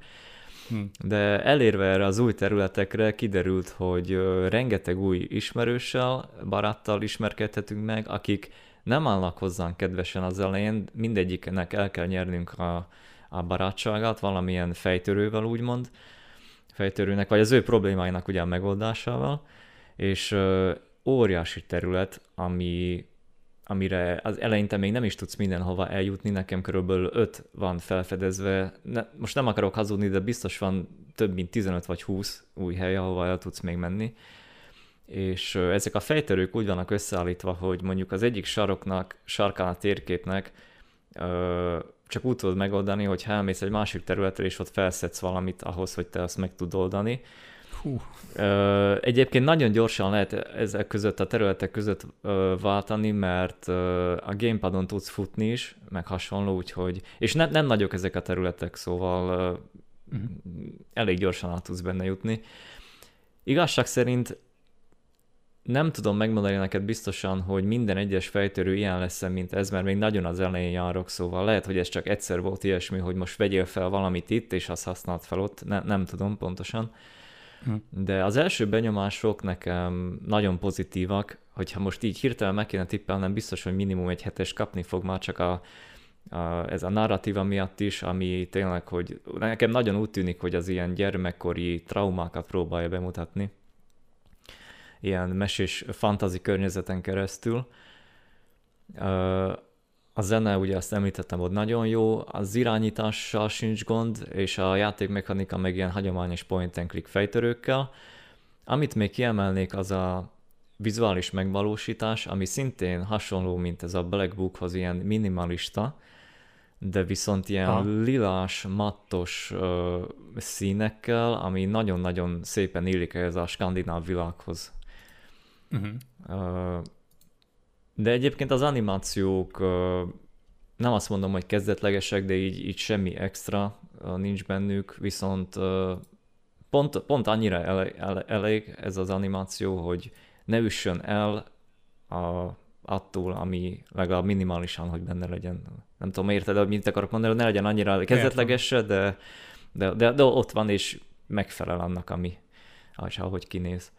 Hm. De elérve erre az új területekre kiderült, hogy rengeteg új ismerőssel, baráttal ismerkedhetünk meg, akik nem állnak hozzánk kedvesen az elején, mindegyiknek el kell nyernünk a, a barátságát, valamilyen fejtörővel úgymond, fejtörőnek, vagy az ő problémáinak ugye a megoldásával, és óriási terület, ami, amire az eleinte még nem is tudsz mindenhova eljutni, nekem körülbelül öt van felfedezve, ne, most nem akarok hazudni, de biztos van több mint tizenöt vagy húsz új hely, ahova el tudsz még menni, és ezek a fejtörők úgy vannak összeállítva, hogy mondjuk az egyik saroknak, sarkán a térképnek ö, csak úgy tudod megoldani, hogy elmész egy másik területre, és ott felszedsz valamit ahhoz, hogy te azt meg tud oldani. Hú. Egyébként nagyon gyorsan lehet ezek között, a területek között váltani, mert a gamepadon tudsz futni is, meg hasonló, úgyhogy... És ne, nem nagyok ezek a területek, szóval uh-huh. elég gyorsan át tudsz benne jutni. Igazság szerint nem tudom megmondani neked biztosan, hogy minden egyes fejtörő ilyen lesz, mint ez, mert még nagyon az elején járok, szóval lehet, hogy ez csak egyszer volt ilyesmi, hogy most vegyél fel valamit itt, és azt használd fel ott, ne, nem tudom pontosan. De az első benyomások nekem nagyon pozitívak, hogyha most így hirtelen meg kéne tippelnem, biztos, hogy minimum egy hetes kapni fog már csak a, a, ez a narratíva miatt is, ami tényleg, hogy nekem nagyon úgy tűnik, hogy az ilyen gyermekkori traumákat próbálja bemutatni, ilyen mesés fantasy környezeten keresztül. A zene, ugye azt említettem, hogy nagyon jó, az irányítással sincs gond, és a játékmechanika meg ilyen hagyományos point and click fejtörőkkel. Amit még kiemelnék, az a vizuális megvalósítás, ami szintén hasonló, mint ez a Black Bookhoz, ilyen minimalista, de viszont ilyen ha. lilás, mattos ö, színekkel, ami nagyon-nagyon szépen illik ez a skandináv világhoz. Uh-huh. Ö, De egyébként az animációk, nem azt mondom, hogy kezdetlegesek, de így, így semmi extra nincs bennük, viszont pont, pont annyira ele, elég ez az animáció, hogy ne üssön el a, attól, ami legalább minimálisan, hogy benne legyen. Nem tudom, érted, hogy mit akarok mondani, hogy ne legyen annyira kezdetleges, de, de, de, de ott van és megfelel annak, ami, és ahogy kinéz.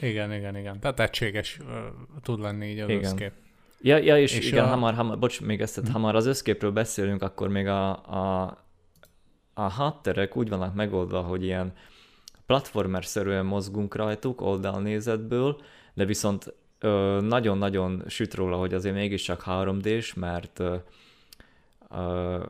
Igen, igen, igen. Tehát egységes uh, tud lenni így az igen. összkép. Ja, ja és, és igen, a... hamar, hamar, bocs, még ezt, hm. hamar az összképről beszélünk, akkor még a, a, a hátterek úgy vannak megoldva, hogy ilyen platformer-szerűen mozgunk rajtuk oldalnézetből, de viszont ö, nagyon-nagyon süt róla, hogy azért mégiscsak három dés, mert ö, ö,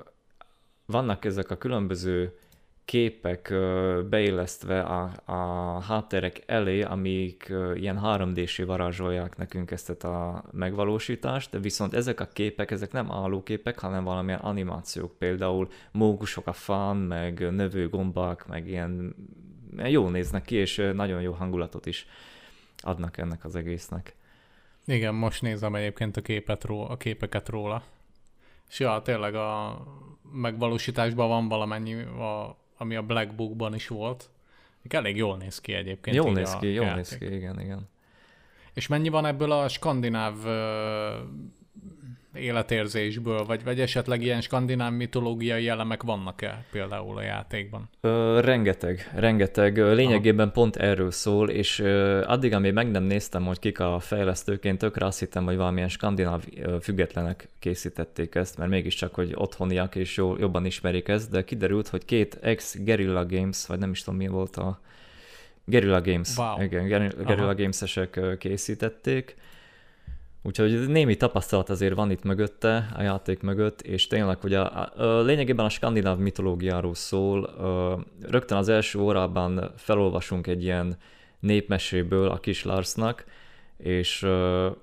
vannak ezek a különböző képek ö, beillesztve a, a hátterek elé, amik ö, ilyen három dé-sé varázsolják nekünk ezt a megvalósítást, de viszont ezek a képek, ezek nem állóképek, hanem valamilyen animációk, például mókusok a fán, meg növőgombák, meg ilyen jól néznek ki, és nagyon jó hangulatot is adnak ennek az egésznek. Igen, most nézem egyébként a, képet róla, a képeket róla. És ja, tényleg a megvalósításban van valamennyi, a, ami a Black Bookban is volt. Elég jól néz ki egyébként. Jól néz ki, jól játék. néz ki, igen, igen. És mennyi van ebből a skandináv életérzésből, vagy, vagy esetleg ilyen skandináv mitológiai elemek vannak-e például a játékban? Ö, rengeteg, rengeteg. Lényegében Aha. pont erről szól, és ö, addig, amíg meg nem néztem, hogy kik a fejlesztők, én tökre azt hittem, hogy valamilyen skandináv ö, függetlenek készítették ezt, mert mégiscsak, hogy otthoniak és jó, jobban ismerik ezt, de kiderült, hogy két ex-Guerrilla Games, vagy nem is tudom mi volt a... Guerrilla Games. Wow. Igen, Guerrilla Games-esek készítették. Úgyhogy némi tapasztalat azért van itt mögötte, a játék mögött, és tényleg ugye a, a, a, lényegében a skandináv mitológiáról szól. A, rögtön az első órában felolvasunk egy ilyen népmeséből a kis Larsnak, és a,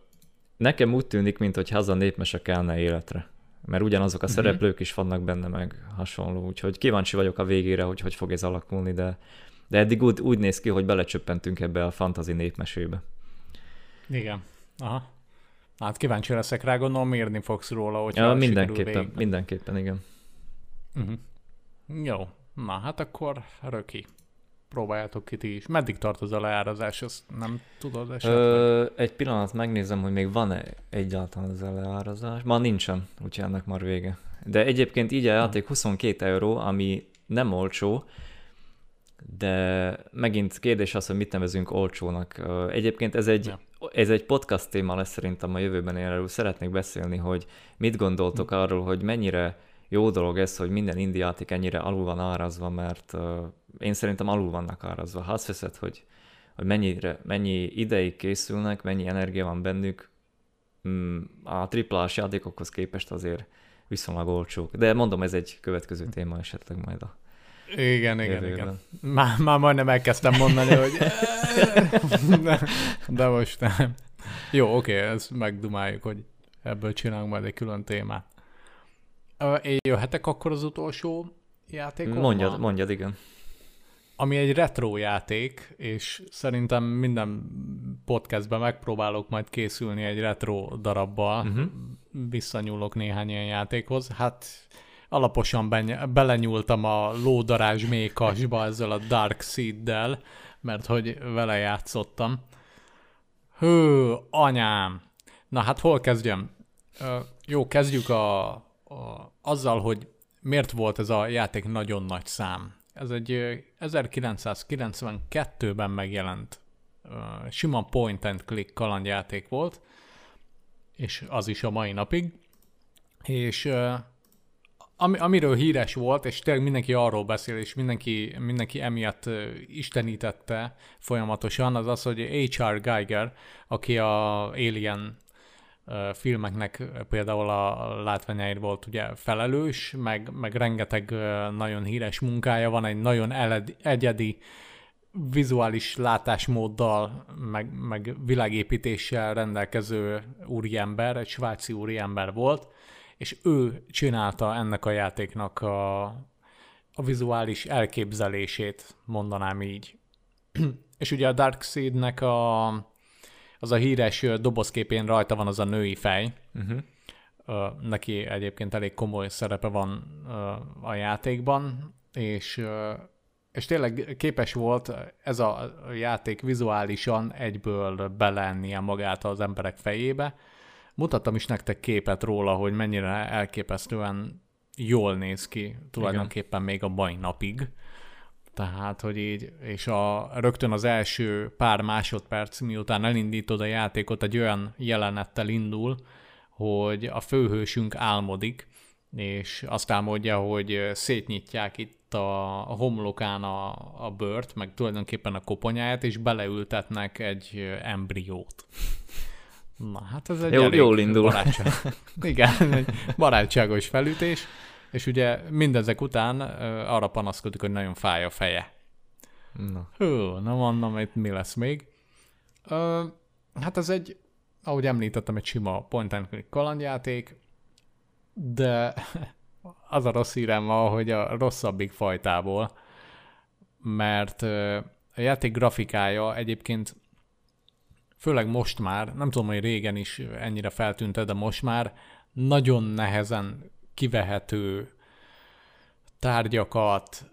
nekem úgy tűnik, mintha az a népmese kellene életre, mert ugyanazok a mm-hmm. szereplők is vannak benne meg hasonló, úgyhogy kíváncsi vagyok a végére, hogy hogy fog ez alakulni, de, de eddig úgy, úgy néz ki, hogy belecsöppentünk ebbe a fantasy népmesébe. Igen, aha. Hát kíváncsi leszek rá, gondolom írni fogsz róla, hogyha ja, mindenképpen, mindenképpen, igen. Uh-huh. Jó, na hát akkor Röki, próbáljátok ki ti is. Meddig tart az a leárazás, azt nem tudod esetleg? Ö, egy pillanat, megnézem, hogy még van-e egyáltalán az a leárazás. Ma nincsen, úgyhogy ennek már vége. De egyébként így a játék huszonkét euró, ami nem olcsó, de megint kérdés az, hogy mit nevezünk olcsónak. Egyébként ez egy... Ja. Ez egy podcast téma lesz szerintem a jövőben, erről szeretnék beszélni, hogy mit gondoltok arról, hogy mennyire jó dolog ez, hogy minden indie játék ennyire alul van árazva, mert uh, én szerintem alul vannak árazva. Ha azt veszed, hogy, hogy mennyire, mennyi ideig készülnek, mennyi energia van bennük, a triplás játékokhoz képest azért viszonylag olcsók. De mondom, ez egy következő téma esetleg majd a... Igen, igen, Jövőben. igen. Már, már majdnem elkezdtem mondani, hogy de, de most nem. Jó, oké, okay, ezt megdumáljuk, hogy ebből csinálunk majd egy külön témát. Én jöhetek akkor az utolsó játékon? Mondjad, mondjad, igen. Ami egy retro játék, és szerintem minden podcastben megpróbálok majd készülni egy retro darabbal. Uh-huh. Visszanyúlok néhány ilyen játékhoz. Hát... Alaposan beny- belenyúltam a lódarázs mékasba ezzel a Dark Seed-del, mert hogy vele játszottam. Hő, anyám! Na hát hol kezdjem? Ö, jó, kezdjük a, a, azzal, hogy miért volt ez a játék nagyon nagy szám. Ez egy ezerkilencszázkilencvenkettőben megjelent ö, sima point and click kalandjáték volt, és az is a mai napig. És... Ö, Ami, amiről híres volt, és tényleg mindenki arról beszél, és mindenki, mindenki emiatt istenítette folyamatosan, az az, hogy há er. Giger, aki a Alien filmeknek például a látványáért volt ugye felelős, meg, meg rengeteg nagyon híres munkája van, egy nagyon eled, egyedi vizuális látásmóddal, meg, meg világépítéssel rendelkező úriember, egy svájci úriember volt, és ő csinálta ennek a játéknak a, a vizuális elképzelését, mondanám így. És ugye a Darkseidnek a, az a híres dobozképén rajta van az a női fej. Uh-huh. Neki egyébként elég komoly szerepe van a játékban, és, és tényleg képes volt ez a játék vizuálisan egyből belennie magát az emberek fejébe. Mutattam is nektek képet róla, hogy mennyire elképesztően jól néz ki tulajdonképpen Igen. még a mai napig. Tehát, hogy így, és a, rögtön az első pár másodperc, miután elindítod a játékot, egy olyan jelenettel indul, hogy a főhősünk álmodik, és azt álmodja, hogy szétnyitják itt a, a homlokán a, a bőrt, meg tulajdonképpen a koponyáját, és beleültetnek egy embriót. Na, hát ez egy jól, elég jól indul. Barátság. Igen, egy barátságos felütés. És ugye mindezek után arra panaszkodik, hogy nagyon fáj a feje. Na. Hú, na mondom, itt mi lesz még? Ö, hát ez egy, ahogy említettem, egy sima point and click kalandjáték, de az a rossz hírem van, hogy a rosszabbik fajtából, mert a játék grafikája egyébként, főleg most már, nem tudom, hogy régen is ennyire feltűnt, de most már nagyon nehezen kivehető tárgyakat,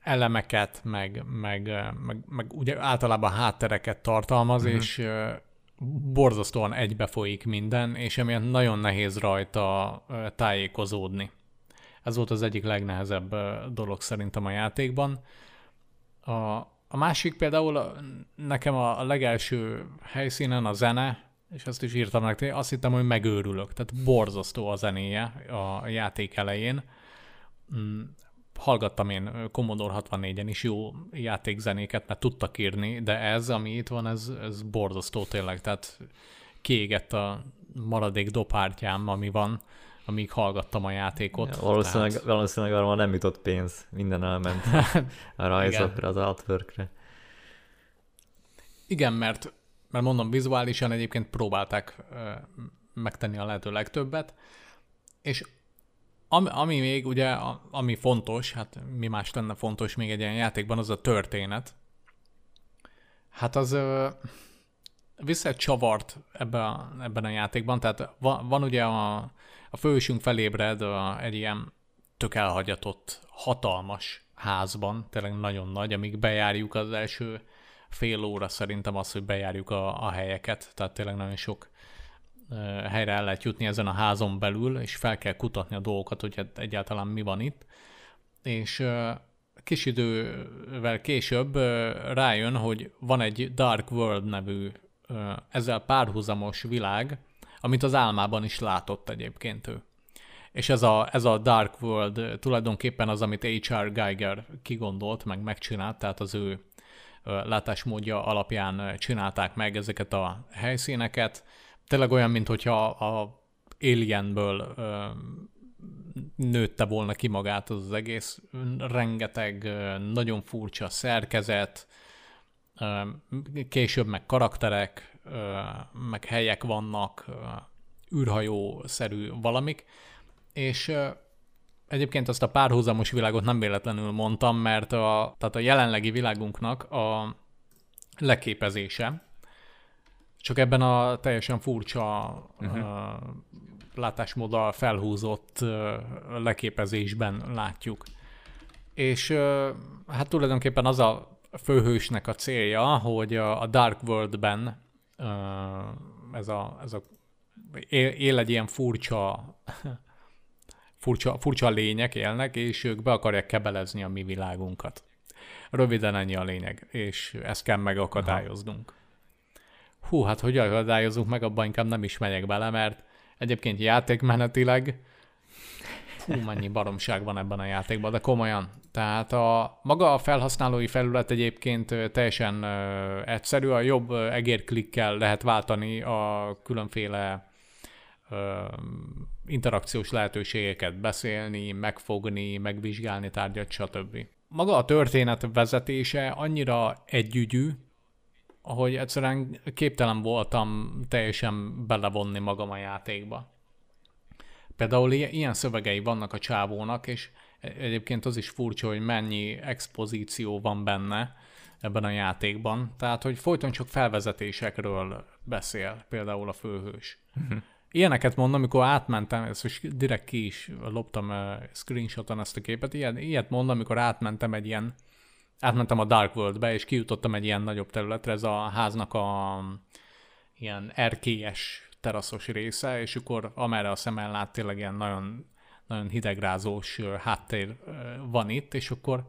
elemeket, meg, meg, meg, meg ugye általában háttereket tartalmaz, mm-hmm. és borzasztóan egybefolyik minden, és emiatt nagyon nehéz rajta tájékozódni. Ez volt az egyik legnehezebb dolog szerintem a játékban. A, a másik például nekem a legelső helyszínen a zene, és ezt is írtam nektek, azt hittem, hogy megőrülök. Tehát borzasztó a zenéje a játék elején. Hallgattam én Commodore hatvannégyen is jó játékzenéket, mert tudtak írni, de ez, ami itt van, ez, ez borzasztó tényleg. Tehát kiégett a maradék dobhártyám, ami van, amíg hallgattam a játékot. Ja, valószínűleg, tehát... valószínűleg arra nem jutott pénz, minden elment a rajzokra, az artworkre. Igen, mert mert mondom, vizuálisan egyébként próbálták ö, megtenni a lehető legtöbbet, és ami, ami még ugye, a, ami fontos, hát mi más lenne fontos még egy ilyen játékban, az a történet. Hát az ö, visszacsavart ebbe a, ebben a játékban, tehát van, van ugye a, a főhősünk felébred a, egy ilyen tök elhagyatott, hatalmas házban, tényleg nagyon nagy, amíg bejárjuk az első fél óra szerintem az, hogy bejárjuk a, a helyeket, tehát tényleg nagyon sok uh, helyre el lehet jutni ezen a házon belül, és fel kell kutatni a dolgokat, hogy hát egyáltalán mi van itt. És uh, kis idővel később uh, rájön, hogy van egy Dark World nevű uh, ezzel párhuzamos világ, amit az álmában is látott egyébként ő. És ez a, ez a Dark World tulajdonképpen az, amit há er. Giger kigondolt, meg megcsinált, tehát az ő látásmódja alapján csinálták meg ezeket a helyszíneket. Tényleg olyan, mintha a Alienből nőtte volna ki magát az, az egész. Rengeteg nagyon furcsa szerkezet, később meg karakterek, meg helyek vannak, űrhajó-szerű valamik, és egyébként azt a párhuzamos világot nem véletlenül mondtam, mert a, tehát a jelenlegi világunknak a leképezése, csak ebben a teljesen furcsa uh-huh. a, látásmóddal felhúzott a, leképezésben látjuk. És a, hát tulajdonképpen az a főhősnek a célja, hogy a, a Dark World-ben a, ez a, ez a, él, él egy ilyen furcsa... Furcsa, furcsa lények élnek, és ők be akarják kebelezni a mi világunkat. Röviden ennyi a lényeg, és ezt kell megakadályoznunk. Aha. Hú, hát hogy akadályozunk meg, abban inkább nem is megyek bele, mert egyébként játékmenetileg hú, mennyi baromság van ebben a játékban, de komolyan. Tehát a maga a felhasználói felület egyébként teljesen ö, egyszerű, a jobb egérklikkel lehet váltani a különféle interakciós lehetőségeket, beszélni, megfogni, megvizsgálni tárgyat, stb. Maga a történet vezetése annyira együgyű, hogy egyszerűen képtelen voltam teljesen belevonni magam a játékba. Például ilyen szövegei vannak a csávónak, és egyébként az is furcsa, hogy mennyi expozíció van benne ebben a játékban. Tehát, hogy folyton csak felvezetésekről beszél például a főhős. Ilyeneket mondom, amikor átmentem, ezt most direkt ki is loptam uh, screenshoton ezt a képet, Ilyen, ilyet mondom, amikor átmentem egy ilyen, átmentem a Dark World-be, és kijutottam egy ilyen nagyobb területre, ez a háznak a ilyen erkélyes teraszos része, és akkor amerre a szemen lát, tényleg ilyen nagyon, nagyon hidegrázós háttér van itt, és akkor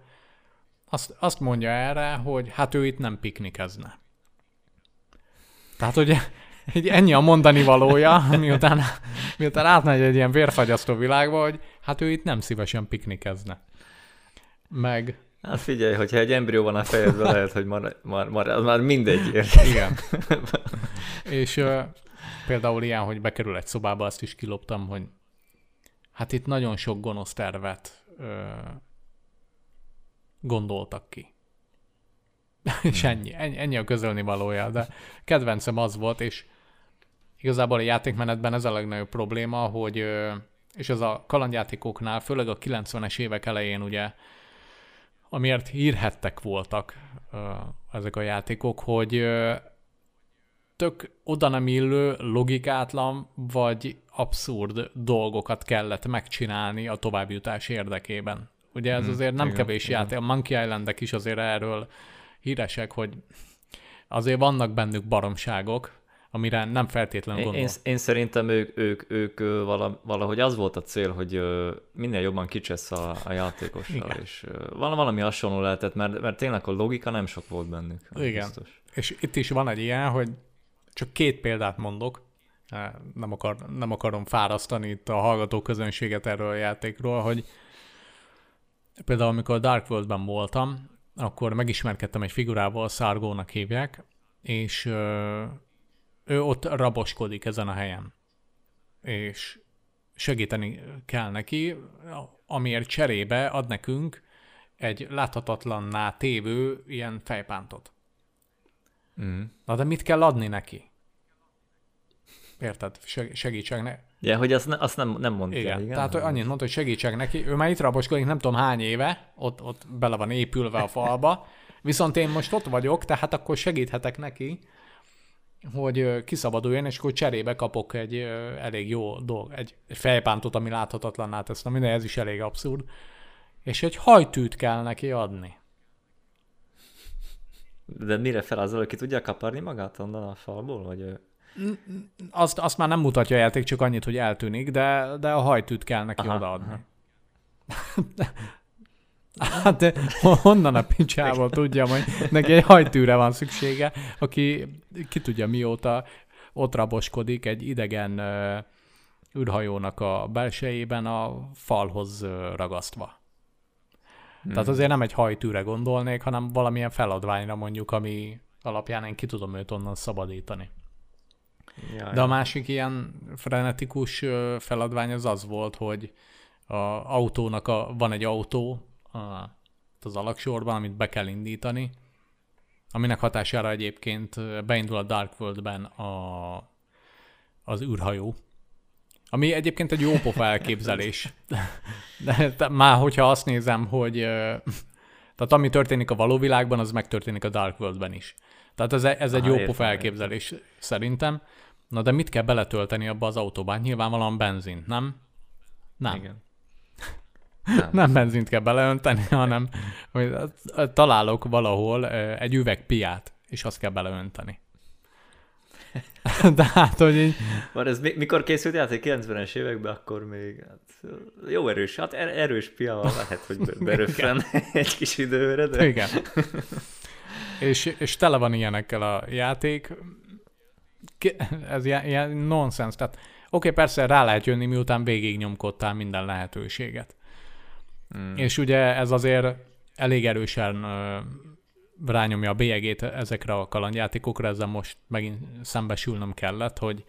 azt, azt mondja erre, hogy hát ő itt nem piknikezne. Tehát, hogy ennyi a mondani valója, miután, miután átmegy egy ilyen vérfagyasztó világba, hogy hát ő itt nem szívesen piknikezne. Meg... Hát figyelj, hogyha egy embrió van a fejedben, lehet, hogy marad, mar, mar, már mindegy. Igen. És uh, például ilyen, hogy bekerül egy szobába, azt is kiloptam, hogy hát itt nagyon sok gonosz tervet uh, gondoltak ki. És ennyi, ennyi a közölni valója, de kedvencem az volt, és igazából a játékmenetben ez a legnagyobb probléma, hogy, és ez a kalandjátékoknál, főleg a kilencvenes évek elején ugye, amiért hírhedtek voltak ezek a játékok, hogy tök oda nem illő, logikátlan vagy abszurd dolgokat kellett megcsinálni a továbbjutás érdekében. Ugye ez azért nem igen, kevés igen. játék, a Monkey Islandek is azért erről híresek, hogy azért vannak bennük baromságok, amire nem feltétlenül gondol. Én, én szerintem ők, ők, ők valahogy az volt a cél, hogy minél jobban kicsesz a, a játékossal, és valami hasonló lehetett, mert, mert tényleg a logika nem sok volt bennük. Igen, biztos. És itt is van egy ilyen, hogy csak két példát mondok, nem, akar, nem akarom fárasztani itt a hallgató közönséget erről a játékról, hogy például amikor Dark World-ben voltam, akkor megismerkedtem egy figurával, Szárgónak hívják, és ö, ő ott raboskodik ezen a helyen. És segíteni kell neki, amiért cserébe ad nekünk egy láthatatlanná tévő ilyen fejpántot. Mm. Na de mit kell adni neki? Érted? Segítség neki. Ja, hogy azt, ne, azt nem, nem mondta. Igen, igen, tehát annyit mondta, hogy segítsek neki. Ő már itt raboskodik, nem tudom hány éve, ott, ott bele van épülve a falba, viszont én most ott vagyok, tehát akkor segíthetek neki, hogy kiszabaduljon, és akkor cserébe kapok egy elég jó dolg, egy, egy fejpántot, ami láthatatlanná tesz. Na minden, ez is elég abszurd. És egy hajtűt kell neki adni. De mire felázol, ki tudja kaparni magát onnan a falból, vagy... Azt, azt már nem mutatja a játék, csak annyit, hogy eltűnik, de, de a hajtűt kell neki aha, odaadni. Hát de honnan a pincsából tudja, hogy neki egy hajtűre van szüksége, aki ki tudja mióta ott raboskodik egy idegen uh, űrhajónak a belsejében a falhoz ragasztva. Hmm. Tehát azért nem egy hajtűre gondolnék, hanem valamilyen feladványra mondjuk, ami alapján én ki tudom őt onnan szabadítani. Jaj. De a másik ilyen frenetikus feladvány az az volt, hogy a autónak a, van egy autó az alaksorban, amit be kell indítani, aminek hatására egyébként beindul a Dark World-ben a, az űrhajó, ami egyébként egy jópofa elképzelés. De, de már hogyha azt nézem, hogy tehát ami történik a való világban, az megtörténik a Dark World-ben is. Tehát ez, ez egy jópofa elképzelés szerintem. Na de mit kell beletölteni abba az autóba? Nyilvánvalóan benzint, nem? Nem. Igen. Nem. Nem benzint kell beleönteni, hanem hogy találok valahol egy üveg piát, és azt kell beleönteni. De hát, hogy így... Már ez mikor készült játék? kilencvenes években, akkor még hát, jó erős, hát erős piával lehet, hogy beröfflen egy kis időre, de... Igen. És, és tele van ilyenekkel a játék. Ez ilyen, ilyen nonsens. Tehát oké, okay, persze rá lehet jönni, miután végignyomkodtál minden lehetőséget. Mm. És ugye ez azért elég erősen uh, rányomja a bélyegét ezekre a kalandjátékokra, ezzel most megint szembesülnöm kellett, hogy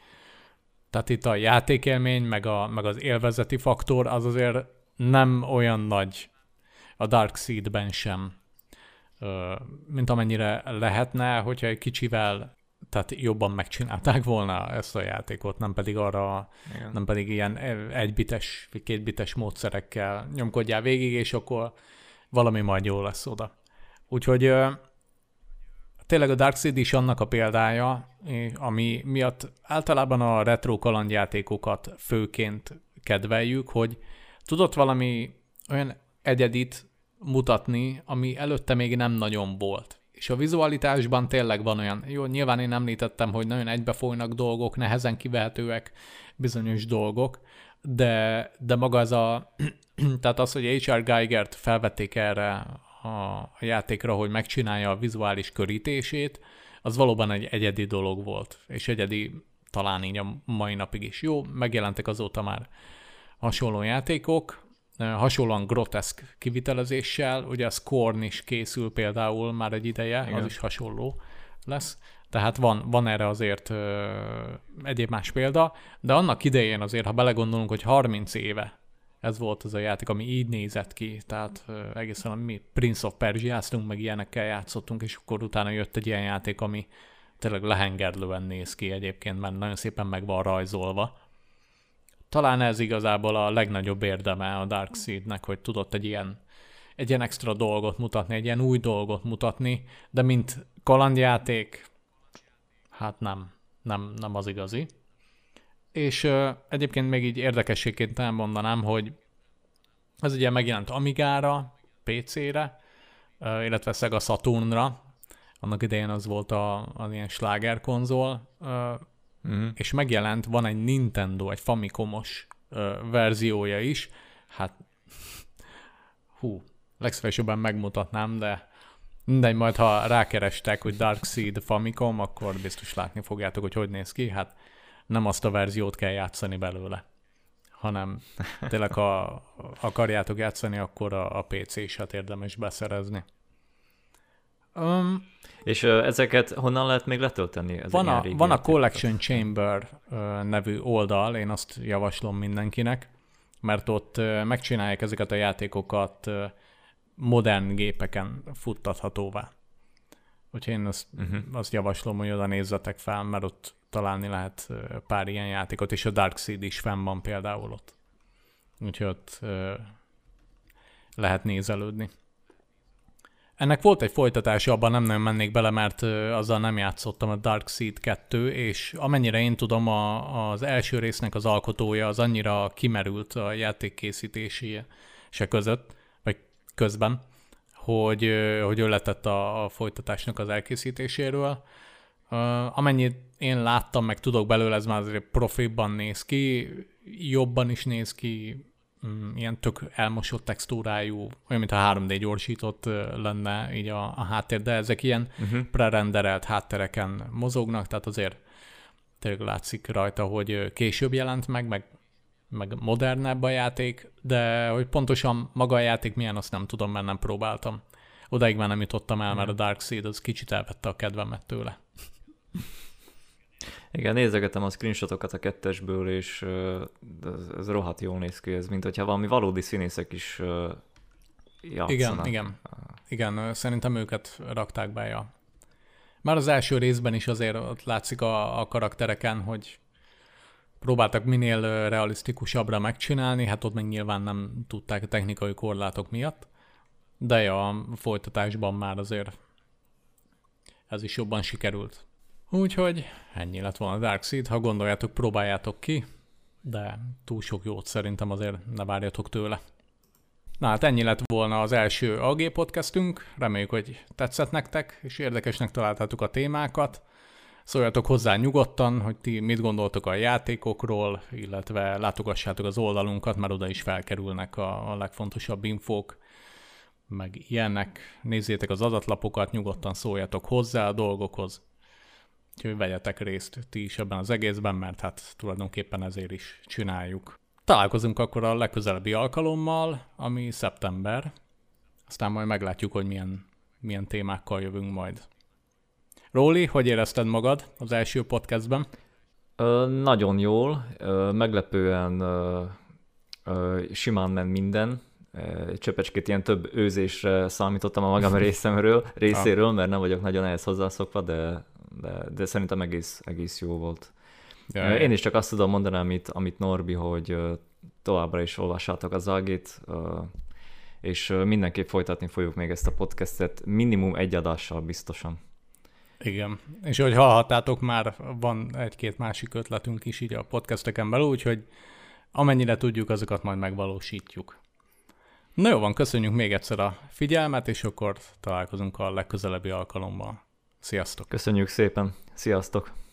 tehát itt a játékélmény, meg, a, meg az élvezeti faktor, az azért nem olyan nagy a Dark Seed-ben sem, mint amennyire lehetne, hogyha egy kicsivel, tehát jobban megcsinálták volna ezt a játékot, nem pedig arra, igen. nem pedig ilyen egybites, kétbites módszerekkel nyomkodjál végig, és akkor valami majd jó lesz oda. Úgyhogy tényleg a Dark Seed is annak a példája, ami miatt általában a retro kalandjátékokat főként kedveljük, hogy tudott valami olyan egyedit mutatni, ami előtte még nem nagyon volt. És a vizualitásban tényleg van olyan, jó, nyilván én említettem, hogy nagyon egybefolynak dolgok, nehezen kivehetőek bizonyos dolgok, de, de maga ez a, tehát az, hogy há er. Gigert felvették erre a játékra, hogy megcsinálja a vizuális körítését, az valóban egy egyedi dolog volt, és egyedi talán így a mai napig is jó. Megjelentek azóta már hasonló játékok, hasonlóan groteszk kivitelezéssel, ugye a Scorn is készül például már egy ideje, igen, az is hasonló lesz. Tehát van, van erre azért ö, egyéb más példa, de annak idején azért, ha belegondolunk, hogy harminc éve ez volt az a játék, ami így nézett ki, tehát ö, egészen mi Prince of Persia-ztunk, meg ilyenekkel játszottunk, és akkor utána jött egy ilyen játék, ami tényleg lehengerlően néz ki egyébként, mert nagyon szépen meg van rajzolva. Talán ez igazából a legnagyobb érdeme a Darkseidnek, hogy tudott egy ilyen, egy ilyen extra dolgot mutatni, egy ilyen új dolgot mutatni, de mint kalandjáték, hát nem, nem, nem az igazi. És ö, egyébként még így érdekességként elmondanám, hogy ez ugye megjelent Amigára, pé cére, ö, illetve Sega Saturnra, annak idején az volt a, az ilyen sláger konzol, ö, mm. és megjelent, van egy Nintendo, egy Famicomos ö, verziója is, hát hú, legszívesebben megmutatnám, de mindegy, majd ha rákerestek, hogy Darkseid Famicom, akkor biztos látni fogjátok, hogy hogy néz ki. Hát nem azt a verziót kell játszani belőle, hanem tényleg ha akarjátok játszani, akkor a, a pé cé-set érdemes beszerezni. Um, És ö, ezeket honnan lehet még letölteni? Van a, van a Collection Chamber ö, nevű oldal, én azt javaslom mindenkinek, mert ott ö, megcsinálják ezeket a játékokat ö, modern gépeken futtathatóvá. Úgyhogy én azt, uh-huh. azt javaslom, hogy oda nézzetek fel, mert ott találni lehet pár ilyen játékot, és a Darkseid is fenn van például ott. Úgyhogy ott ö, lehet nézelődni. Ennek volt egy folytatása, abban nem nagyon mennék bele, mert ö, azzal nem játszottam, a Darkseid kettő, és amennyire én tudom, a, az első résznek az alkotója az annyira kimerült a játékkészítési se között, közben, hogy, hogy ő letett a, a folytatásnak az elkészítéséről. Uh, amennyit én láttam, meg tudok belőle, ez már azért profibban néz ki, jobban is néz ki, um, ilyen tök elmosott textúrájú, olyan, mintha három dé gyorsított lenne így a, a háttér, de ezek ilyen uh-huh. prerenderelt háttereken mozognak, tehát azért tényleg látszik rajta, hogy később jelent meg, meg meg modernebb a játék, de hogy pontosan maga a játék milyen, azt nem tudom, mert nem próbáltam. Odáig már nem jutottam el, mert a Darkseid az kicsit elvette a kedvemet tőle. Igen, nézegetem a screenshotokat a kettesből, és ez, ez rohadt jól néz ki, ez mint hogyha valami valódi színészek is játszanak. Igen, igen, igen, szerintem őket rakták be, ja. Már az első részben is azért ott látszik a, a karaktereken, hogy próbáltak minél realisztikusabbra megcsinálni, hát ott meg nyilván nem tudták a technikai korlátok miatt, de ja, a folytatásban már azért ez is jobban sikerült. Úgyhogy ennyi lett volna a Darkseid, ha gondoljátok, próbáljátok ki, de túl sok jót szerintem azért ne várjatok tőle. Na hát ennyi lett volna az első á gé podcastünk, reméljük, hogy tetszett nektek, és érdekesnek találtátok a témákat. Szóljatok hozzá nyugodtan, hogy ti mit gondoltok a játékokról, illetve látogassátok az oldalunkat, mert oda is felkerülnek a, a legfontosabb infók, meg ilyenek. Nézzétek az adatlapokat, nyugodtan szóljatok hozzá a dolgokhoz, úgyhogy vegyetek részt ti is ebben az egészben, mert hát tulajdonképpen ezért is csináljuk. Találkozunk akkor a legközelebbi alkalommal, ami szeptember, aztán majd meglátjuk, hogy milyen, milyen témákkal jövünk majd. Róli, hogy érezted magad az első podcastben? Ö, nagyon jól, ö, meglepően ö, ö, simán ment minden. Csöpecskét ilyen több őzésre számítottam a magam részemről, részéről, mert nem vagyok nagyon ehhez hozzászokva, de, de, de szerintem egész, egész jó volt. Jaj. Én is csak azt tudom mondani, amit, amit Norbi, hogy továbbra is olvassátok az á gét, és mindenképp folytatni fogjuk még ezt a podcastet, minimum egy adással biztosan. Igen, és ahogy hallhattátok, már van egy-két másik ötletünk is így a podcasteken belül, úgyhogy amennyire tudjuk, azokat majd megvalósítjuk. Na jó van, köszönjük még egyszer a figyelmet, és akkor találkozunk a legközelebbi alkalommal. Sziasztok! Köszönjük szépen, sziasztok!